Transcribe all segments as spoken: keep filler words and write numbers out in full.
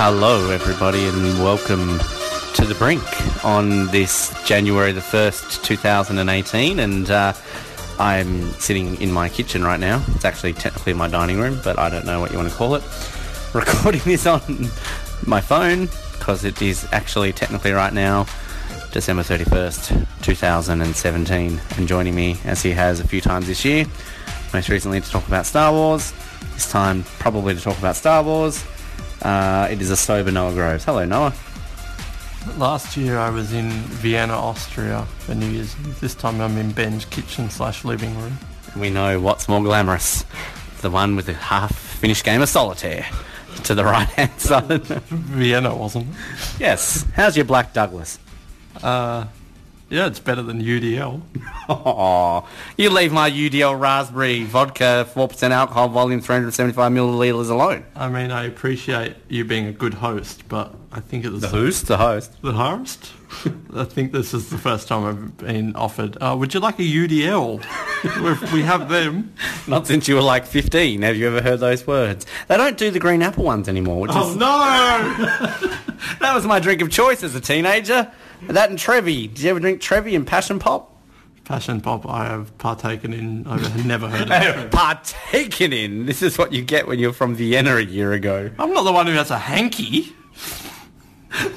Hello, everybody, and welcome to The Brink on this January the first, two thousand eighteen, and uh, I'm sitting in my kitchen right now. It's actually technically my dining room, but I don't know what you want to call it. Recording this on my phone, because it is actually technically right now December thirty-first, two thousand seventeen, and joining me, as he has a few times this year, most recently to talk about Star Wars, this time probably to talk about Star Wars, Uh, it is a sober Noah Groves. Hello, Noah. Last year I was in Vienna, Austria for New Year's. This time I'm in Ben's kitchen slash living room. We know what's more glamorous. The one with the half-finished game of solitaire to the right-hand side. Vienna, wasn't it? Yes. How's your Black Douglas? Uh, yeah, it's better than U D L. Oh, you leave my U D L raspberry vodka, four percent alcohol volume, three hundred seventy-five milliliters alone. I mean, I appreciate you being a good host, but I think it was... The host? The host? The host? I think this is the first time I've been offered, uh, would you like a U D L? We have them. Not since you were like fifteen. Have you ever heard those words? They don't do the green apple ones anymore. Which oh, is... no! That was my drink of choice as a teenager. That and Trevi. Did you ever drink Trevi and Passion Pop? Passion Pop I have partaken in. I've never heard of it. Partaken in? This is what you get when you're from Vienna a year ago. I'm not the one who has a hanky.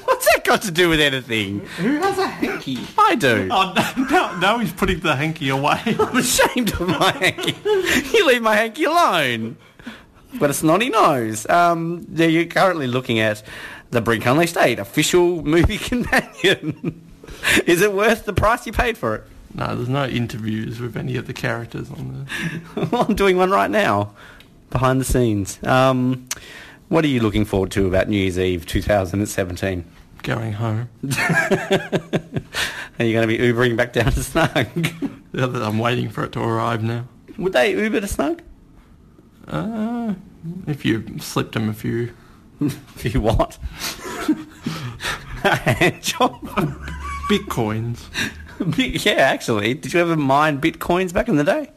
What's that got to do with anything? Who has a hanky? I do. Oh, now, now he's putting the hanky away. I'm ashamed of my hanky. You leave my hanky alone. But a snotty nose. Um, you're currently looking at The Brink Unleashed eight, official movie companion. Is it worth the price you paid for it? No, there's no interviews with any of the characters on there. Well, I'm doing one right now, behind the scenes. Um, what are you looking forward to about New Year's Eve two thousand seventeen? Going home. Are you going to be Ubering back down to Snug? Yeah, I'm waiting for it to arrive now. Would they Uber to Snug? Uh, if you slipped them a few... If you what? A hand job? Bitcoins. Yeah, actually. Did you ever mine bitcoins back in the day?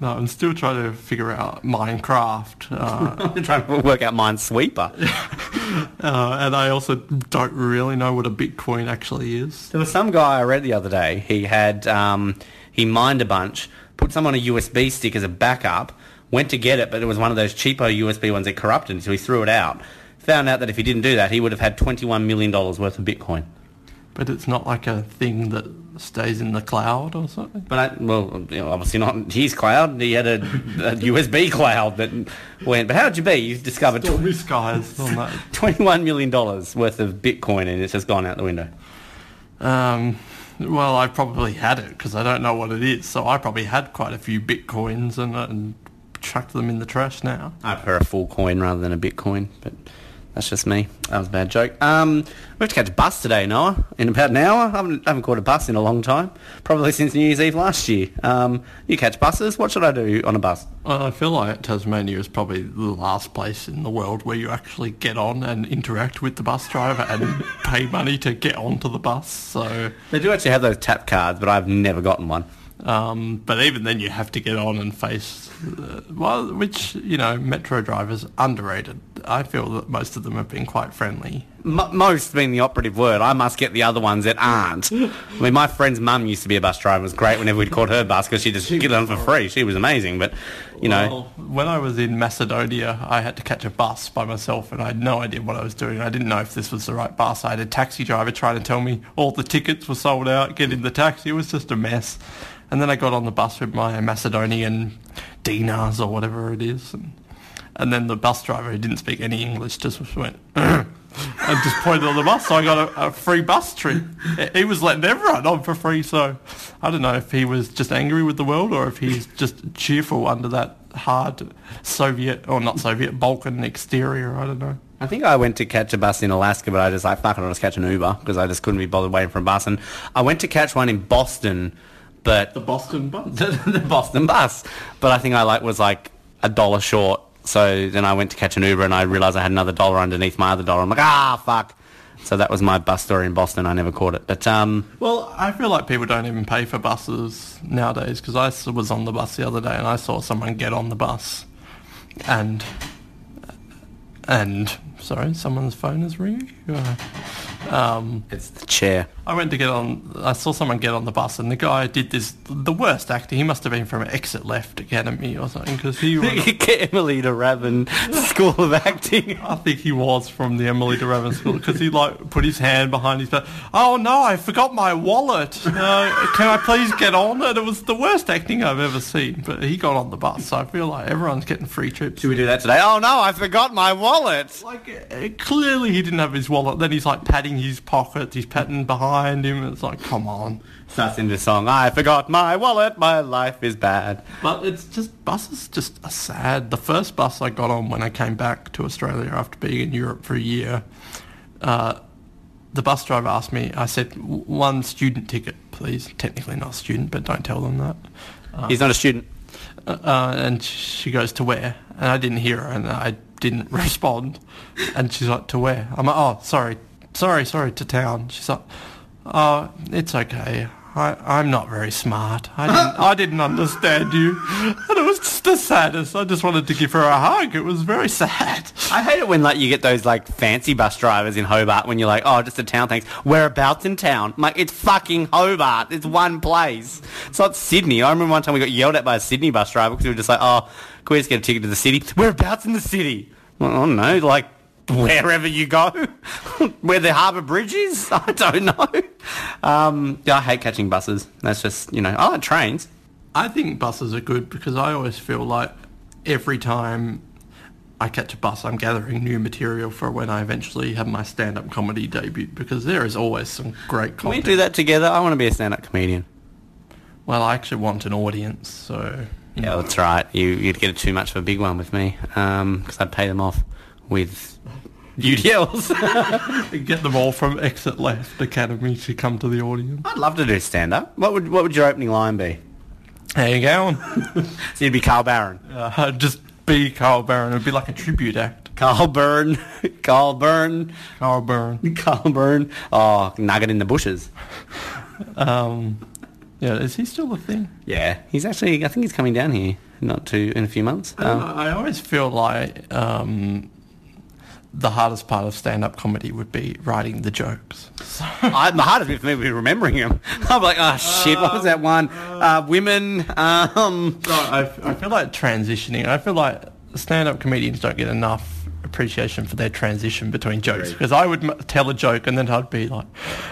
No, I'm still trying to figure out Minecraft. Uh, I'm trying to work out Minesweeper. uh, and I also don't really know what a bitcoin actually is. There was some guy I read the other day. He had, um, he mined a bunch, put some on a U S B stick as a backup, went to get it, but it was one of those cheapo U S B ones that corrupted, so he threw it out. Found out that if he didn't do that, he would have had twenty-one million dollars worth of Bitcoin. But it's not like a thing that stays in the cloud or something? But I, well, you know, obviously not his cloud. He had a, a U S B cloud that went... But how'd you be? You discovered tw- skies, twenty-one million dollars worth of Bitcoin, and it's just gone out the window. Um... Well, I probably had it, because I don't know what it is, so I probably had quite a few Bitcoins and... and chucked them in the trash now. I prefer a full coin rather than a Bitcoin, but that's just me. That was a bad joke. Um, we have to catch a bus today, Noah, in about an hour. I haven't, I haven't caught a bus in a long time, probably since New Year's Eve last year. Um, you catch buses. What should I do on a bus? I feel like Tasmania is probably the last place in the world where you actually get on and interact with the bus driver and pay money to get onto the bus. So they do actually have those tap cards, but I've never gotten one. Um, but even then you have to get on and face, uh, well, which, you know, metro drivers, underrated. I feel that most of them have been quite friendly. M- most being the operative word. I must get the other ones that aren't. I mean, my friend's mum used to be a bus driver. It was great whenever we'd caught her bus because she just she get on for free. She was amazing, but, you know. Well, when I was in Macedonia, I had to catch a bus by myself and I had no idea what I was doing. I didn't know if this was the right bus. I had a taxi driver trying to tell me all the tickets were sold out, get in the taxi. It was just a mess. And then I got on the bus with my Macedonian dinars or whatever it is. And, and then the bus driver, who didn't speak any English, just went, and just pointed on the bus. So I got a, a free bus trip. He was letting everyone on for free. So I don't know if he was just angry with the world or if he's just cheerful under that hard Soviet, or not Soviet, Balkan exterior. I don't know. I think I went to catch a bus in Alaska, but I just like, fuck it, I'll just catch an Uber because I just couldn't be bothered waiting for a bus. And I went to catch one in Boston. But the Boston bus. The, the Boston bus. But I think I like was like a dollar short. So then I went to catch an Uber and I realised I had another dollar underneath my other dollar. I'm like, ah, fuck. So that was my bus story in Boston. I never caught it. But um, well, I feel like people don't even pay for buses nowadays because I was on the bus the other day and I saw someone get on the bus and and Sorry, someone's phone is ringing. Um, it's the chair. I went to get on. I saw someone get on the bus, and the guy did this. The worst actor. He must have been from Exit Left Academy or something, because he was Emily de Raven School of Acting. I think he was from the Emily de Raven School, because he like put his hand behind his back. Oh no, I forgot my wallet. Uh, can I please get on? And it was the worst acting I've ever seen. But he got on the bus, so I feel like everyone's getting free trips. Should we do that today? Oh no, I forgot my wallet. Like it, clearly he didn't have his wallet. Then he's like patting his pockets. He's patting behind him. It's like, come on. Starts into the song, I forgot my wallet, my life is bad. But it's just, buses just are sad. The first bus I got on when I came back to Australia after being in Europe for a year, uh, the bus driver asked me, I said, one student ticket, please. Technically not a student, but don't tell them that. Um, He's not a student. Uh, uh, and she goes, to where? And I didn't hear her, and I didn't respond. And she's like, to where? I'm like, oh, sorry, sorry, sorry, to town. She's like, oh, it's okay. I, I'm not very smart. I didn't, I didn't understand you. And it was just the saddest. I just wanted to give her a hug. It was very sad. I hate it when like you get those like fancy bus drivers in Hobart when you're like, oh, just a town, thanks. Whereabouts in town? I'm like, it's fucking Hobart. It's one place. It's not Sydney. I remember one time we got yelled at by a Sydney bus driver because we were just like, oh, can we just get a ticket to the city? Whereabouts in the city? Well, I don't know, like... wherever you go, where the harbour bridge is, I don't know. Um, yeah, I hate catching buses. That's just, you know, I like trains. I think buses are good because I always feel like every time I catch a bus, I'm gathering new material for when I eventually have my stand-up comedy debut, because there is always some great content. Can we do that together? I want to be a stand-up comedian. Well, I actually want an audience, so... yeah, that's right. You, you'd get too much of a big one with me because um, I'd pay them off with... U D Ls. Get them all from Exit Left Academy to come to the audience. I'd love to do stand-up. What would what would your opening line be? How you going? So you'd be Carl Barron. Uh, I'd just be Carl Barron. It'd be like a tribute act. Carl Barron. Carl Barron. Carl Barron. Carl Barron. Oh, nugget in the bushes. um, yeah, is he still a thing? Yeah, he's actually. I think he's coming down here. Not too in a few months. Um, I, I always feel like. Um, The hardest part of stand-up comedy would be writing the jokes. So. I, the hardest bit for me would be remembering them. I'm like, oh, shit, what was that one? Uh, women. Um. No, I, I feel like transitioning. I feel like stand-up comedians don't get enough appreciation for their transition between jokes. Because I would m- tell a joke and then I'd be like,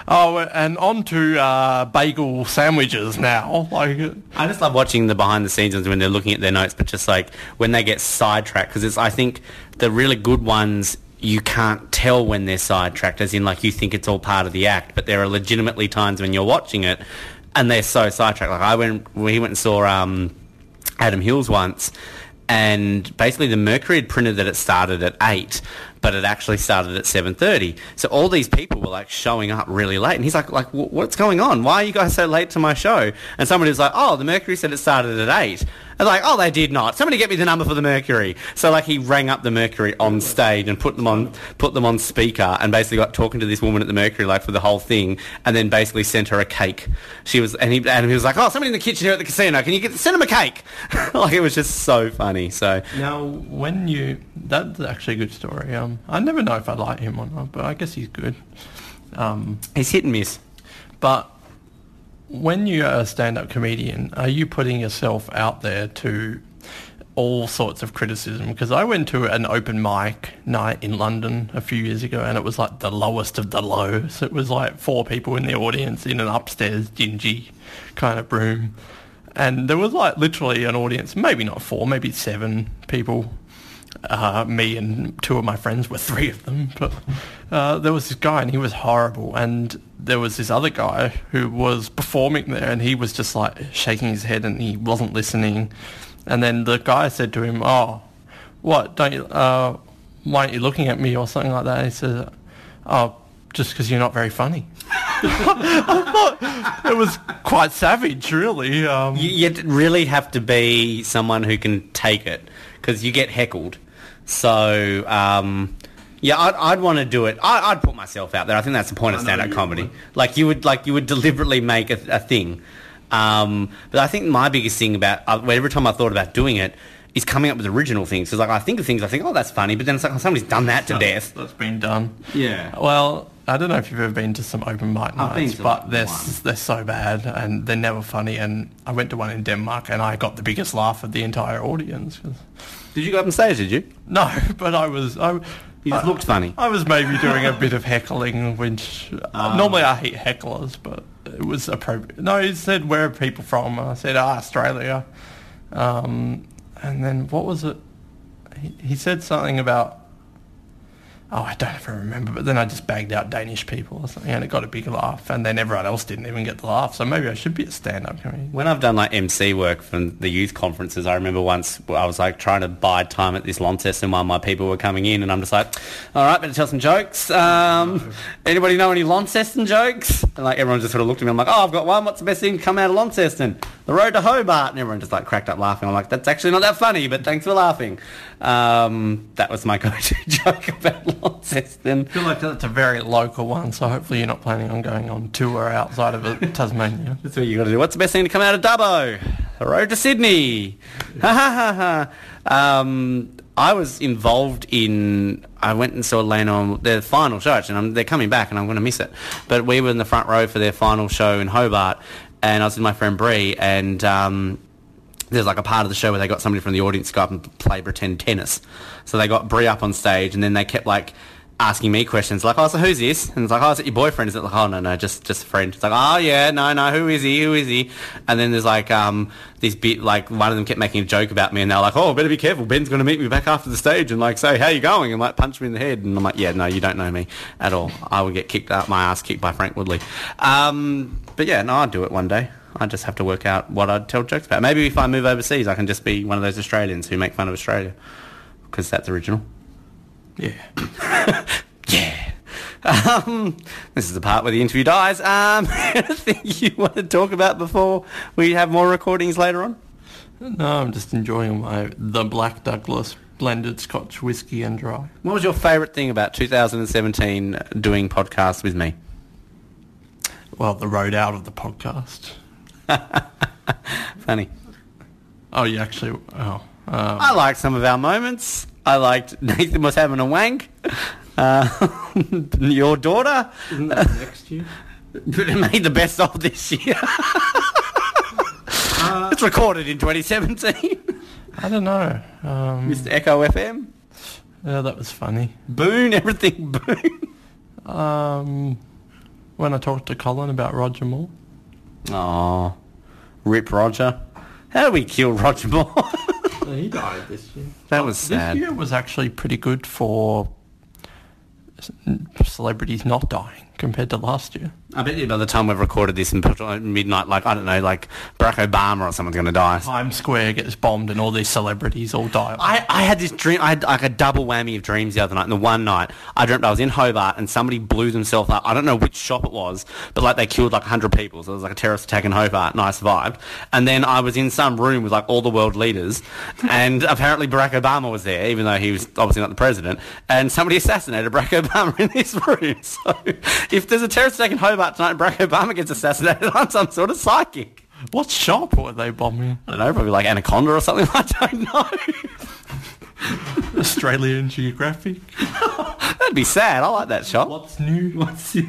oh, and on to uh, bagel sandwiches now. Like, I just love watching the behind-the-scenes ones when they're looking at their notes, but just like when they get sidetracked. Because I think the really good ones... you can't tell when they're sidetracked, as in, like, you think it's all part of the act, but there are legitimately times when you're watching it and they're so sidetracked. Like, I went, we went and saw um, Adam Hills once, and basically the Mercury had printed that it started at eight, but it actually started at seven thirty. So all these people were, like, showing up really late, and he's like, like, what's going on? Why are you guys so late to my show? And somebody was like, oh, the Mercury said it started at eight. I was like, oh, they did not. Somebody get me the number for the Mercury. So, like, he rang up the Mercury on stage and put them on put them on speaker and basically got talking to this woman at the Mercury, like, for the whole thing, and then basically sent her a cake. She was, and he, and he was like, oh, somebody in the kitchen here at the casino, can you get, send them a cake? Like, it was just so funny. So now, when you... that's actually a good story. Um, I never know if I like him or not, but I guess he's good. Um, he's hit and miss. But... when you're a stand-up comedian, are you putting yourself out there to all sorts of criticism? Because I went to an open mic night in London a few years ago, and it was like the lowest of the low. So it was like four people in the audience in an upstairs dingy kind of room. And there was like literally an audience, maybe not four, maybe seven people. Uh, me and two of my friends were three of them. But uh, there was this guy, and he was horrible. And there was this other guy who was performing there, and he was just like shaking his head and he wasn't listening. And then the guy said to him, oh, what, don't you, uh, why aren't you looking at me or something like that? And he said, oh, just because you're not very funny. I thought it was quite savage, really. Um, you, you really have to be someone who can take it, because you get heckled. So, um... yeah, I'd, I'd want to do it. I, I'd put myself out there. I think that's the point of stand-up comedy. Would. Like you would, like you would deliberately make a, a thing. Um, but I think my biggest thing about uh, every time I thought about doing it, is coming up with original things. Because like I think of things, I think, oh, that's funny, but then it's like, oh, somebody's done that to no, death. That's been done. Yeah. Well, I don't know if you've ever been to some open mic nights, but they're s- they're so bad and they're never funny. And I went to one in Denmark and I got the biggest laugh of the entire audience. Cause... Did you go up on stage? Did you? No, but I was. I, You just I, looked funny. I was maybe doing a bit of heckling, which um, normally I hate hecklers, but it was appropriate. No, he said, where are people from? And I said, ah, Australia. Um, and then what was it? He, he said something about, oh, I don't even remember, but then I just bagged out Danish people or something, and it got a big laugh, and then everyone else didn't even get the laugh, so maybe I should be a stand-up comedian. When I've done, like, M C work from the youth conferences, I remember once I was, like, trying to buy time at this Launceston while my people were coming in, and I'm just like, all right, better tell some jokes. Um, anybody know any Launceston jokes? And, like, everyone just sort of looked at me, I'm like, oh, I've got one, what's the best thing to come out of Launceston? The road to Hobart. And everyone just, like, cracked up laughing. I'm like, that's actually not that funny, but thanks for laughing. Um, that was my go-to joke about Launceston. Launceston. I feel like that's a very local one, so hopefully you're not planning on going on tour outside of Tasmania. That's what you got to do. What's the best thing to come out of Dubbo? The road to Sydney. Ha ha ha ha. Um, I was involved in... I went and saw Elena on their final show, actually, and I'm, they're coming back, and I'm going to miss it. But we were in the front row for their final show in Hobart, and I was with my friend Bree, and... Um, there's like a part of the show where they got somebody from the audience to go up and play pretend tennis. So they got Brie up on stage and then they kept like asking me questions like, oh, so who's this? And it's like, oh, is it your boyfriend? Is it like, oh, no, no, just just a friend. It's like, oh, yeah, no, no, who is he? Who is he? And then there's like um this bit, like one of them kept making a joke about me and they're like, oh, better be careful. Ben's going to meet me back after the stage and like say, how you going? And like punch me in the head. And I'm like, yeah, no, you don't know me at all. I would get kicked out, my ass kicked by Frank Woodley. Um, but yeah, no, I'll do it one day. I just have to work out what I'd tell jokes about. Maybe if I move overseas, I can just be one of those Australians who make fun of Australia, because that's original. Yeah. Yeah. Um, this is the part where the interview dies. Um, anything you want to talk about before we have more recordings later on? No, I'm just enjoying my the Black Douglas blended Scotch whiskey and dry. What was your favourite thing about two thousand seventeen doing podcasts with me? Well, the road out of the podcast. Funny. Oh, you actually... Oh, um. I liked some of our moments. I liked Nathan was having a wank. Uh, your daughter. Isn't that next year? Made the best of this year. uh, it's recorded in twenty seventeen. I don't know. Um, Mister Echo F M. Yeah, that was funny. Boone, everything Boone. Um, when I talked to Colin about Roger Moore. Oh, rip Roger. How do we kill Roger Moore? He died this year. That was sad. This year was actually pretty good for celebrities not dying compared to last year. I bet you by the time we've recorded this in midnight, like, I don't know, like Barack Obama or someone's going to die. Times Square gets bombed and all these celebrities all die. I, I had this dream, I had like a double whammy of dreams the other night. And the one night, I dreamt I was in Hobart and somebody blew themselves up. I don't know which shop it was, but like they killed like one hundred people. So it was like a terrorist attack in Hobart and I survived. And then I was in some room with like all the world leaders and apparently Barack Obama was there, even though he was obviously not the president. And somebody assassinated Barack Obama in this room. So if there's a terrorist attack in Hobart tonight, Barack Obama gets assassinated, I'm some sort of psychic. What shop were they bombing? I don't know, probably like Anaconda or something. I don't know. Australian Geographic. That'd be sad. I like that shop. What's new? What's new?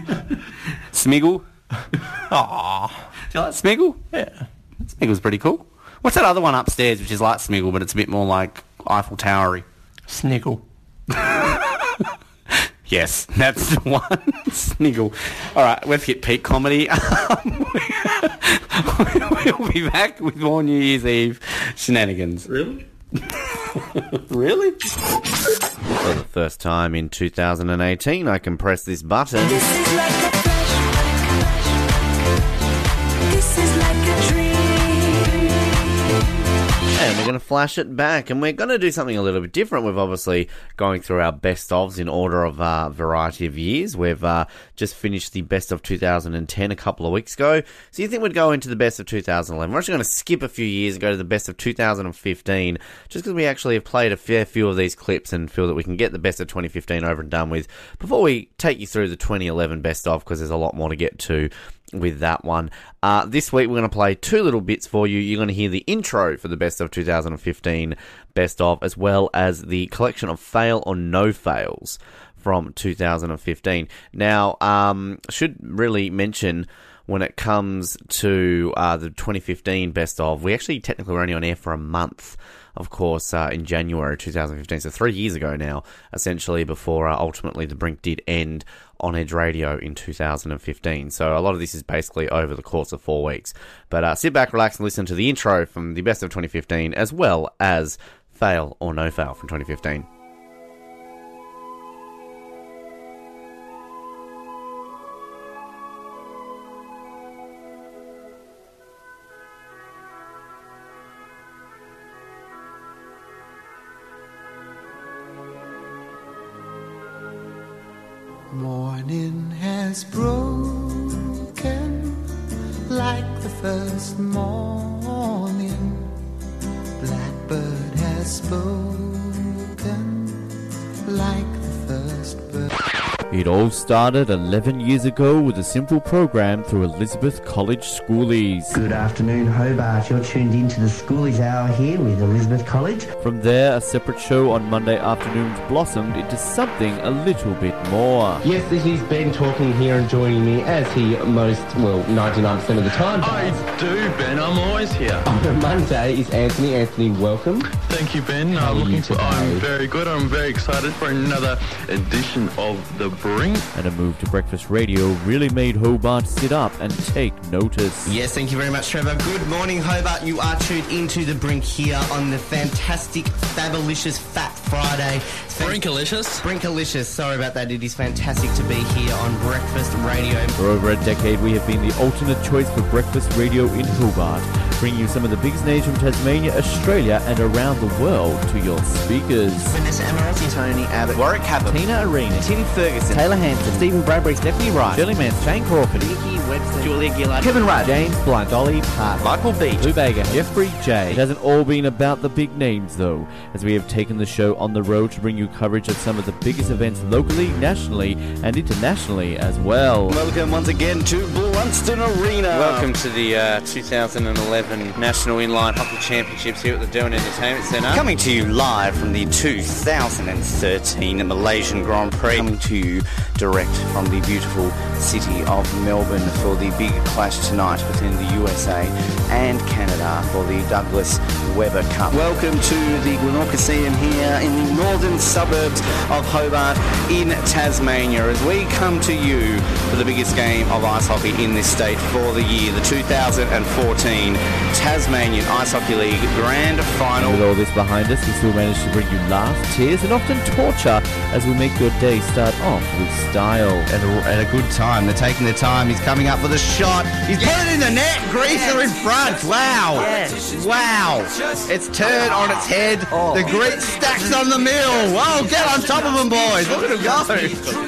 Smiggle. Aww. Do you like Smiggle? Yeah. Smiggle's pretty cool. What's that other one upstairs which is like Smiggle but it's a bit more like Eiffel Towery? Sniggle. Yes, that's the one. Sniggle. All right, we've hit peak comedy. Um, we'll be back with more New Year's Eve shenanigans. Really? Really? For the first time in two thousand eighteen, I can press this button. This is like a flash. This is like a dream. And we're going to flash it back, and we're going to do something a little bit different. We've obviously going through our best-ofs in order of a uh, variety of years. We've uh, just finished the best of two thousand ten a couple of weeks ago. So you think we'd go into the best of two thousand eleven. We're actually going to skip a few years and go to the best of two thousand fifteen, just because we actually have played a fair few of these clips and feel that we can get the best of twenty fifteen over and done with before we take you through the twenty eleven best-of, because there's a lot more to get to with that one. Uh, this week we're going to play two little bits for you. You're going to hear the intro for the Best of twenty fifteen Best Of, as well as the collection of Fail or No Fails from two thousand fifteen. Now, um, should really mention, when it comes to uh, the twenty fifteen Best Of, we actually technically were only on air for a month, of course, uh, in January twenty fifteen, so three years ago now, essentially, before uh, ultimately The Brink did end on Edge Radio in two thousand fifteen. So a lot of this is basically over the course of four weeks. But uh, sit back, relax, and listen to the intro from the Best of twenty fifteen, as well as Fail or No Fail from twenty fifteen. Morning has broken like the first morning. Blackbird has spoken like the first bird. It all started eleven years ago with a simple program through Elizabeth College Schoolies. Good afternoon, Hobart. You're tuned into the Schoolies Hour here with Elizabeth College. From there, a separate show on Monday afternoons blossomed into something a little bit more. Yes, this is Ben talking here and joining me as he most, well, ninety-nine percent of the time. I do, Ben. I'm always here. On Monday is Anthony. Anthony, welcome. Thank you, Ben. How I'm looking for. I'm very good. I'm very excited for another edition of The Brink. And a move to Breakfast Radio really made Hobart sit up and take notice. Yes, thank you very much, Trevor. Good morning, Hobart. You are tuned into The Brink here on the fantastic, fabulous Fat Friday. Brinkalicious? Brinkalicious. Sorry about that. It is fantastic to be here on Breakfast Radio. For over a decade, we have been the alternate choice for Breakfast Radio in Hobart, bringing you some of the biggest names from Tasmania, Australia, and around the world to your speakers. Vanessa Emery, Tony Abbott, Warwick Cabot, Tina Arena, Tim Ferguson, Taylor Hanson, Stephen Bradbury, Stephanie Wright, Shirley Mance, Shane Crawford, Vicky Webster, Julia Gillard, Kevin Rudd, James Blunt, Dolly Parton, Michael B, Lou Baker, Jeffrey J. It hasn't all been about the big names, though, as we have taken the show on the road to bring you coverage of some of the biggest events locally, nationally, and internationally as well. Welcome once again to Launceston Arena. Welcome to the uh, two thousand eleven National Inline Hockey Championships here at the Derwent Entertainment Centre. Coming to you live from the two thousand thirteen Malaysian Grand Prix. Coming to you direct from the beautiful city of Melbourne for the big clash tonight within the U S A and Canada for the Douglas Weber Cup. Welcome to the Glenorchiseum here in the northern suburbs of Hobart in Tasmania as we come to you for the biggest game of ice hockey in this state for the year, the two thousand fourteen Tasmanian Ice Hockey League Grand Final. With all this behind us, we still manage to bring you laughs, tears and often torture as we make your day start off with style. At a, at a good time, they're taking their time, he's coming up with a shot, he's yes. put it in the net, Greaser yes. in front, wow, yes. wow, it's turned on its head, oh. the Greek stacks on the middle. Whoa, get on top of them, boys. Look at him go.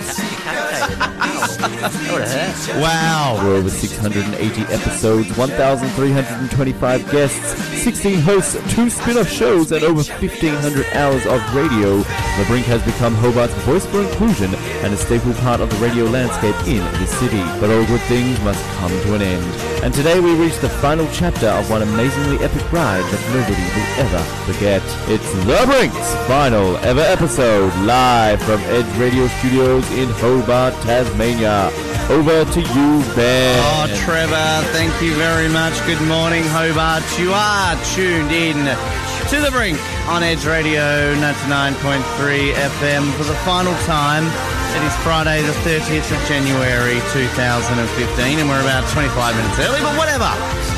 Wow. We're over six hundred eighty episodes, one thousand three hundred twenty-five guests, sixteen hosts, two spin-off shows, and over fifteen hundred hours of radio. The Brink has become Hobart's voice for inclusion and a staple part of the radio landscape in the city. But all good things must come to an end. And today we reach the final chapter of one amazingly epic ride that nobody will ever forget. It's The Brink's final ever episode, live from Edge Radio Studios in Hobart, Tasmania. Over to you, Ben. Oh, Trevor, thank you very much. Good morning, Hobart. You are tuned in to The Brink on Edge Radio ninety-nine point three F M for the final time. It is Friday the thirtieth of January two thousand fifteen, and we're about twenty-five minutes early, but whatever.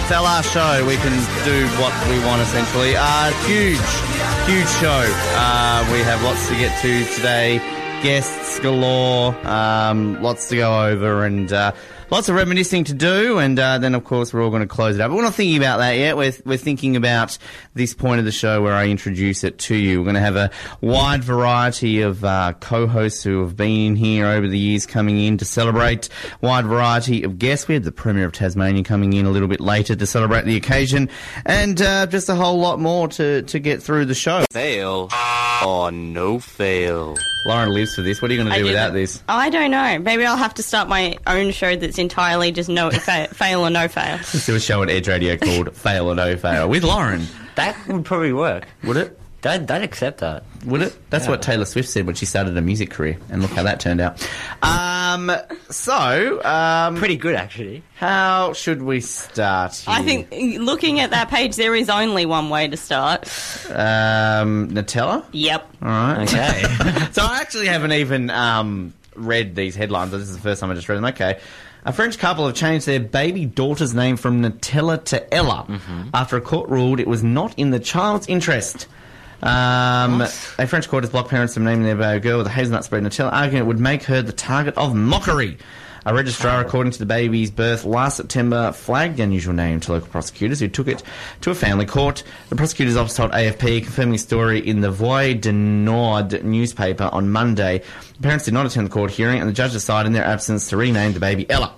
It's our last show. We can do what we want, essentially. Uh, huge, huge show. Uh, we have lots to get to today. Guests galore, um, lots to go over, and uh, lots of reminiscing to do, and uh, then, of course, we're all going to close it up. But we're not thinking about that yet. We're, we're thinking about this point of the show where I introduce it to you. We're going to have a wide variety of uh, co-hosts who have been in here over the years coming in to celebrate, wide variety of guests. We had the Premier of Tasmania coming in a little bit later to celebrate the occasion, and uh, just a whole lot more to, to get through the show. Fail. Oh, no fail. Lauren lives for this. What are you going to do without this? I don't know. Maybe I'll have to start my own show that's entirely just no fa- fail or no fail. Let's do a show on Edge Radio called Fail or No Fail with Lauren. That would probably work. Would it? They'd, they'd accept that. Would it? That's yeah. what Taylor Swift said when she started her music career. And look how that turned out. Um, so... Um, Pretty good, actually. How should we start here? I think looking at that page, there is only one way to start. Um, Nutella? Yep. All right. Okay. So I actually haven't even um, read these headlines. This is the first time I just read them. Okay. A French couple have changed their baby daughter's name from Nutella to Ella mm-hmm. after a court ruled it was not in the child's interest. Um, a French court has blocked parents from naming their baby girl with a hazelnut spread Nutella, arguing it would make her the target of mockery. A registrar, according to the baby's birth last September, flagged the unusual name to local prosecutors, who took it to a family court. The prosecutor's office told A F P, confirming the story in the Voix du Nord newspaper on Monday. The parents did not attend the court hearing, and the judge decided in their absence to rename the baby Ella.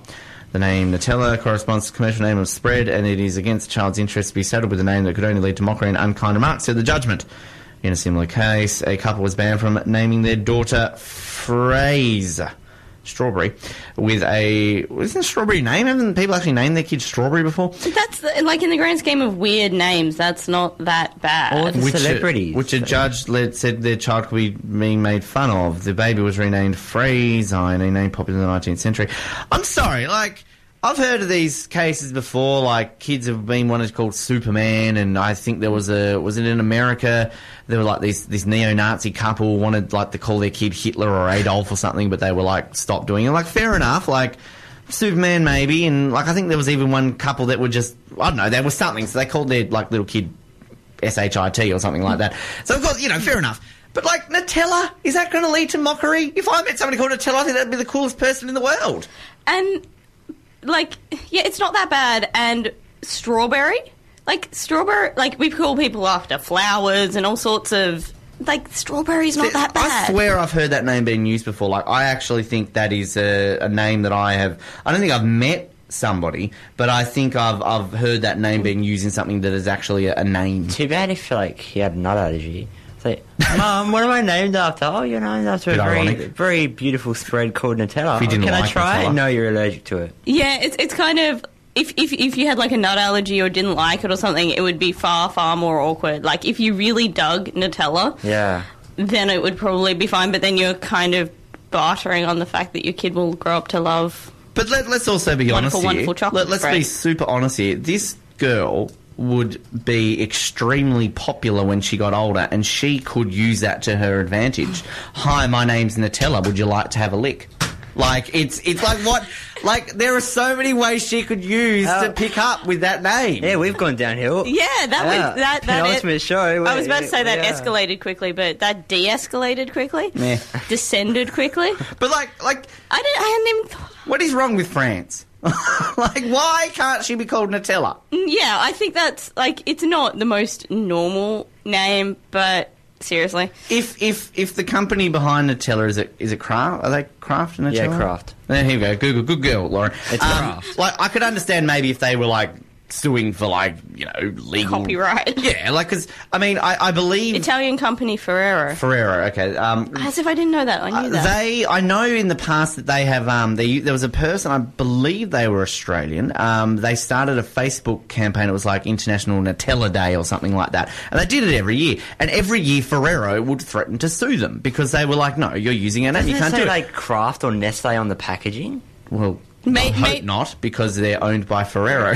The name Nutella corresponds to the commercial name of spread, and it is against the child's interest to be saddled with a name that could only lead to mockery and unkind remarks, said the judgment. In a similar case, a couple was banned from naming their daughter Fraser, Strawberry, with a... Isn't Strawberry a name? Haven't people actually named their kid Strawberry before? That's, the, like, in the grand scheme of weird names, that's not that bad. Or the celebrities. A, which so. a judge led, said their child could be being made fun of. The baby was renamed Fraser, a name popular in the nineteenth century. I'm sorry, like... I've heard of these cases before, like kids have been wanted called Superman, and I think there was a was it in America there were like these this neo-Nazi couple wanted like to call their kid Hitler or Adolf or something, but they were like stop doing it. Like fair enough, like Superman maybe, and like I think there was even one couple that were just I don't know there was something, so they called their like little kid S H I T or something like that. So of course you know fair enough. But, like, Nutella, is that going to lead to mockery? If I met somebody called Nutella, I think that'd be the coolest person in the world. And, like, yeah, it's not that bad. And strawberry? Like, strawberry, like, we call people after flowers and all sorts of, like, strawberry's not that bad. I swear I've heard that name being used before. Like, I actually think that is a, a name that I have, I don't think I've met somebody, but I think I've I've heard that name being used in something that is actually a, a name. Too bad if, like, he had a nut allergy. Mum, what am I named after? Oh, you're named after a very, very beautiful spread called Nutella. Can like I try Nutella. it? No, you're allergic to it. Yeah, it's it's kind of if, if if you had like a nut allergy or didn't like it or something, it would be far far more awkward. Like if you really dug Nutella, yeah, then it would probably be fine. But then you're kind of bartering on the fact that your kid will grow up to love. But let, let's also be wonderful, honest here. Wonderful chocolate let, Let's spread. be super honest here. This girl would be extremely popular when she got older, and she could use that to her advantage. Hi, my name's Nutella. Would you like to have a lick? Like, it's it's like what... Like, there are so many ways she could use uh, to pick up with that name. Yeah, we've gone downhill. Yeah, that yeah. was... that. that the ultimate show. I was about to say that yeah. escalated quickly, but that de-escalated quickly. Yeah. Descended quickly. But, like... like I, didn't, I hadn't even thought... What is wrong with France? Like, why can't she be called Nutella? Yeah, I think that's, like, it's not the most normal name, but seriously. If if if the company behind Nutella, is it is it Kraft? Are they Kraft and Nutella? Yeah, Kraft. There you go. Google, good girl, Lauren. It's um, Kraft. Like, I could understand maybe if they were, like, suing for, like, you know, legal... Copyright. Yeah, like, because, I mean, I, I believe... Italian company Ferrero. Ferrero, okay. Um, As if I didn't know that, I knew uh, that. They, I know in the past that they have, um, they, there was a person, I believe they were Australian, um, they started a Facebook campaign, it was like International Nutella Day or something like that, and they did it every year, and every year Ferrero would threaten to sue them, because they were like, no, you're using it, and you can't say, do it. Like, Kraft or Nestle on the packaging? Well... May, I hope may- not, because they're owned by Ferrero.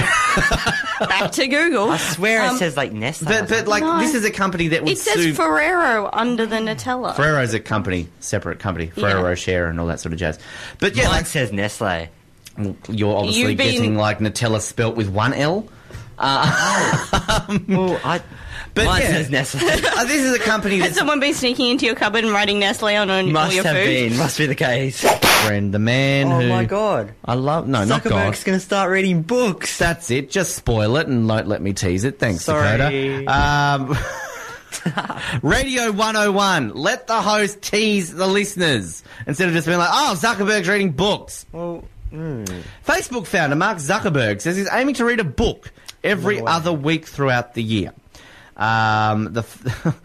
Back to Google. I swear um, it says, like, Nestle. But, but like, no. This is a company that would It says sue- Ferrero under the Nutella. Ferrero's a company, separate company. Ferrero yeah. Share and all that sort of jazz. But, yeah. Mine like, says Nestle. You're obviously You've been- getting, like, Nutella spelt with one L. Uh, um, well, I... But Mine yeah. says Nestle. This is a company that's... Has someone been sneaking into your cupboard and writing Nestle on, on all your food? Must have been. Must be the case. Friend, the man oh who... Oh, my God. I love... No, Zuckerberg's not God. Zuckerberg's going to start reading books. That's it. Just spoil it and don't let me tease it. Thanks, Sorry. Dakota. Um, Radio one oh one. Let the host tease the listeners. Instead of just being like, oh, Zuckerberg's reading books. Well, mm. Facebook founder Mark Zuckerberg says he's aiming to read a book every no other week throughout the year. Um, the f-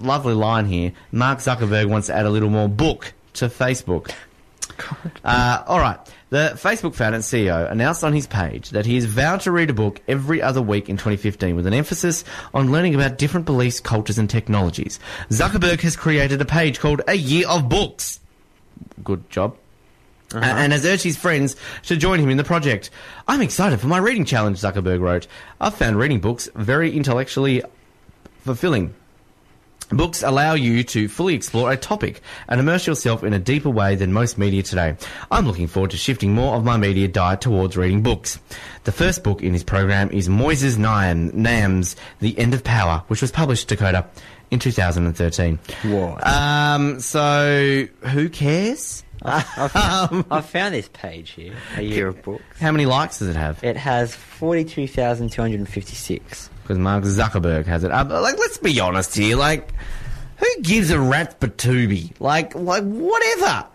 lovely line here. Mark Zuckerberg wants to add a little more book to Facebook. Uh, all right. The Facebook founder and C E O announced on his page that he has vowed to read a book every other week in twenty fifteen with an emphasis on learning about different beliefs, cultures, and technologies. Zuckerberg has created a page called A Year of Books. Good job. Uh-huh. Uh, and has urged his friends to join him in the project. I'm excited for my reading challenge, Zuckerberg wrote. I've found reading books very intellectually fulfilling. Books allow you to fully explore a topic and immerse yourself in a deeper way than most media today. I'm looking forward to shifting more of my media diet towards reading books. The first book in his program is Moises Nam's The End of Power, which was published, Dakota, in two thousand thirteen. Whoa. Um, so, who cares? I've, um, I've found this page here, A Year of Books. How many likes does it have? It has forty-two thousand two hundred fifty-six. Because Mark Zuckerberg has it. Uh, like, let's be honest here. Like, who gives a rat's patootie? Like, like whatever.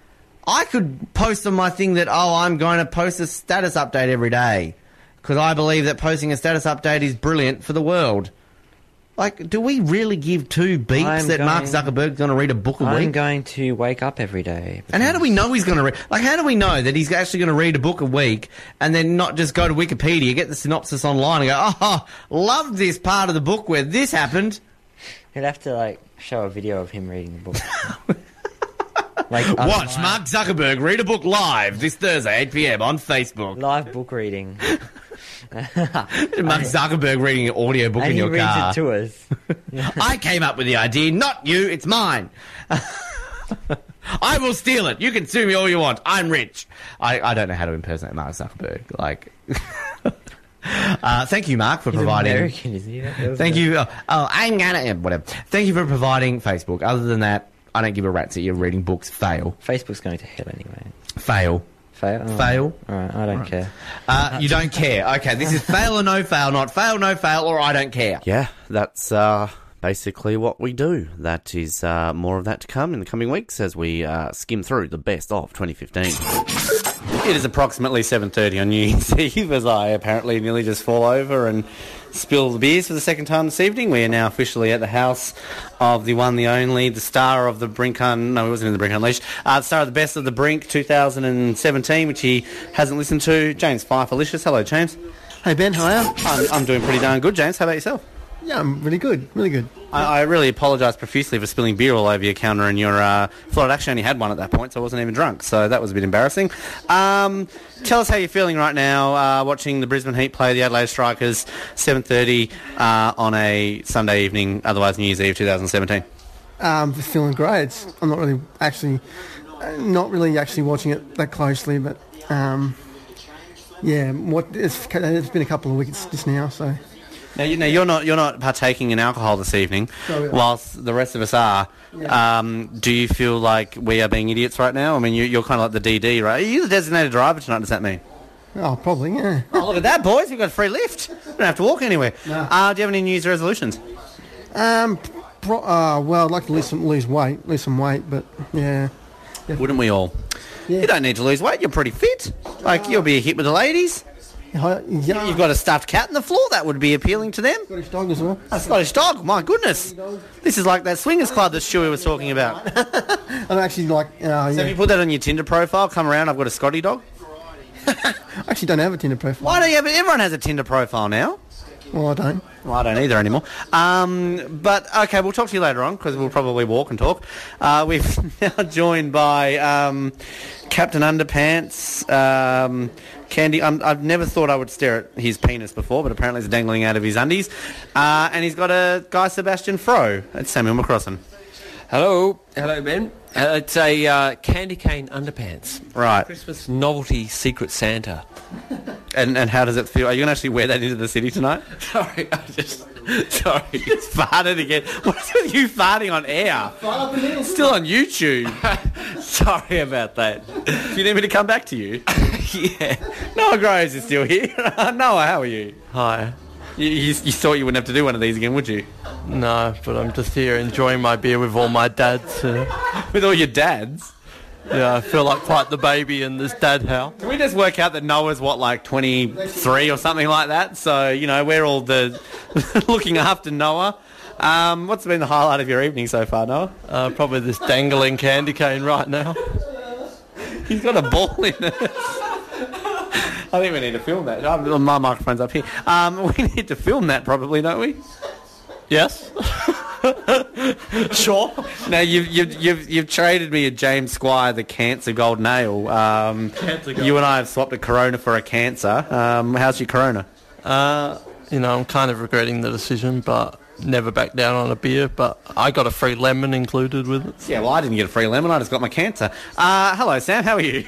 I could post on my thing that, oh, I'm going to post a status update every day because I believe that posting a status update is brilliant for the world. Like, do we really give two beeps I'm that going, Mark Zuckerberg's going to read a book a I'm week? I'm going to wake up every day. And how do we know he's going to read? Like, how do we know that he's actually going to read a book a week and then not just go to Wikipedia, get the synopsis online and go, oh, loved this part of the book where this happened. He'd have to, like, show a video of him reading the book. Like, watch Mark Zuckerberg read a book live this Thursday, eight p.m. on Facebook. Live book reading. Mark Zuckerberg reading an audio book and in your car. He reads it to us. I came up with the idea, not you, it's mine. I will steal it. You can sue me all you want. I'm rich. I, I don't know how to impersonate Mark Zuckerberg. Like, uh, thank you, Mark, for He's providing. American, isn't he? Thank it. you. Oh, oh, I'm gonna whatever. Thank you for providing Facebook. Other than that, I don't give a rat's at your reading books. Fail. Facebook's going to hell anyway. Fail. Fail. Oh. Fail. All right, I don't right. care. Uh, you don't care. Okay, this is fail or no fail, not fail, no fail, or I don't care. Yeah, that's uh, basically what we do. That is uh, more of that to come in the coming weeks as we uh, skim through the best of twenty fifteen. It is approximately seven thirty on New Year's Eve as I apparently nearly just fall over and spill the beers for the second time this evening. We are now officially at the house of the one, the only, the star of the Brink Un... No, he wasn't in the Brink Unleashed. Uh, the star of the Best of the Brink two thousand seventeen, which he hasn't listened to, James Firefelicious. Hello, James. Hey, Ben. How are you? I'm, I'm doing pretty darn good, James. How about yourself? Yeah, I'm really good. Really good. I, I really apologise profusely for spilling beer all over your counter and your uh, floor. I actually only had one at that point, so I wasn't even drunk, so that was a bit embarrassing. Um, tell us how you're feeling right now, uh, watching the Brisbane Heat play the Adelaide Strikers, seven thirty uh, on a Sunday evening, otherwise New Year's Eve twenty seventeen. Um, feeling great. It's, I'm not really actually, not really actually watching it that closely, but um, yeah, what it's, it's been a couple of weeks just now, so. Now, you, now, you're not you're not partaking in alcohol this evening, oh, yeah. whilst the rest of us are. Yeah. Um, do you feel like we are being idiots right now? I mean, you, you're kind of like the D D, right? Are you the designated driver tonight, does that mean? Oh, probably, yeah. Oh, look at that, boys. We've got a free lift. We don't have to walk anywhere. No. Uh, do you have any New Year's resolutions? Um, pro- uh, well, I'd like to lose some, lose weight, lose some weight, but, yeah. Definitely. Wouldn't we all? Yeah. You don't need to lose weight. You're pretty fit. Like, you'll be a hit with the ladies. Yeah. You've got a stuffed cat on the floor. That would be appealing to them. Scottish dog as well. A Scottish dog. My goodness. This is like that swingers club that Stewie was talking about. I'm actually like... Uh, yeah. So if you put that on your Tinder profile, come around, I've got a Scotty dog. I actually don't have a Tinder profile. Why don't you have it? Everyone has a Tinder profile now. Well, I don't. Well, I don't either anymore. Um, but, okay, we'll talk to you later on because we'll probably walk and talk. Uh, we've now joined by um, Captain Underpants... Um, Candy, I'm, I've never thought I would stare at his penis before, but apparently it's dangling out of his undies. Uh, and he's got a Guy Sebastian Fro. It's Samuel McCrossan. Hello. Hello, Ben. Uh, it's a uh, candy cane underpants. Right. Christmas novelty Secret Santa. And and how does it feel? Are you going to actually wear that into the city tonight? Sorry, I just... Sorry. Just farted again. What's with you farting on air? Still on YouTube. Sorry about that. Do you need me to come back to you? Yeah. Noah Groves is still here. Noah, how are you? Hi. You, you, you thought you wouldn't have to do one of these again, would you? No, but I'm just here enjoying my beer with all my dads. Uh... With all your dads? Yeah, I feel like quite the baby in this dad howl. Can we just work out that Noah's, what, like twenty-three or something like that? So, you know, we're all the looking after Noah. Um, what's been the highlight of your evening so far, Noah? Uh, probably this dangling candy cane right now. He's got a ball in it. I think we need to film that. My microphone's up here. Um, we need to film that probably, don't we? Yes. Sure. Now you've you've you've you've traded me a James Squire, the cancer gold nail. Um, cancer gold. You and I have swapped a Corona for a cancer. Um, how's your Corona? Uh, you know, I'm kind of regretting the decision, but never back down on a beer. But I got a free lemon included with it. So. Yeah, well, I didn't get a free lemon. I just got my cancer. Uh, hello, Sam. How are you?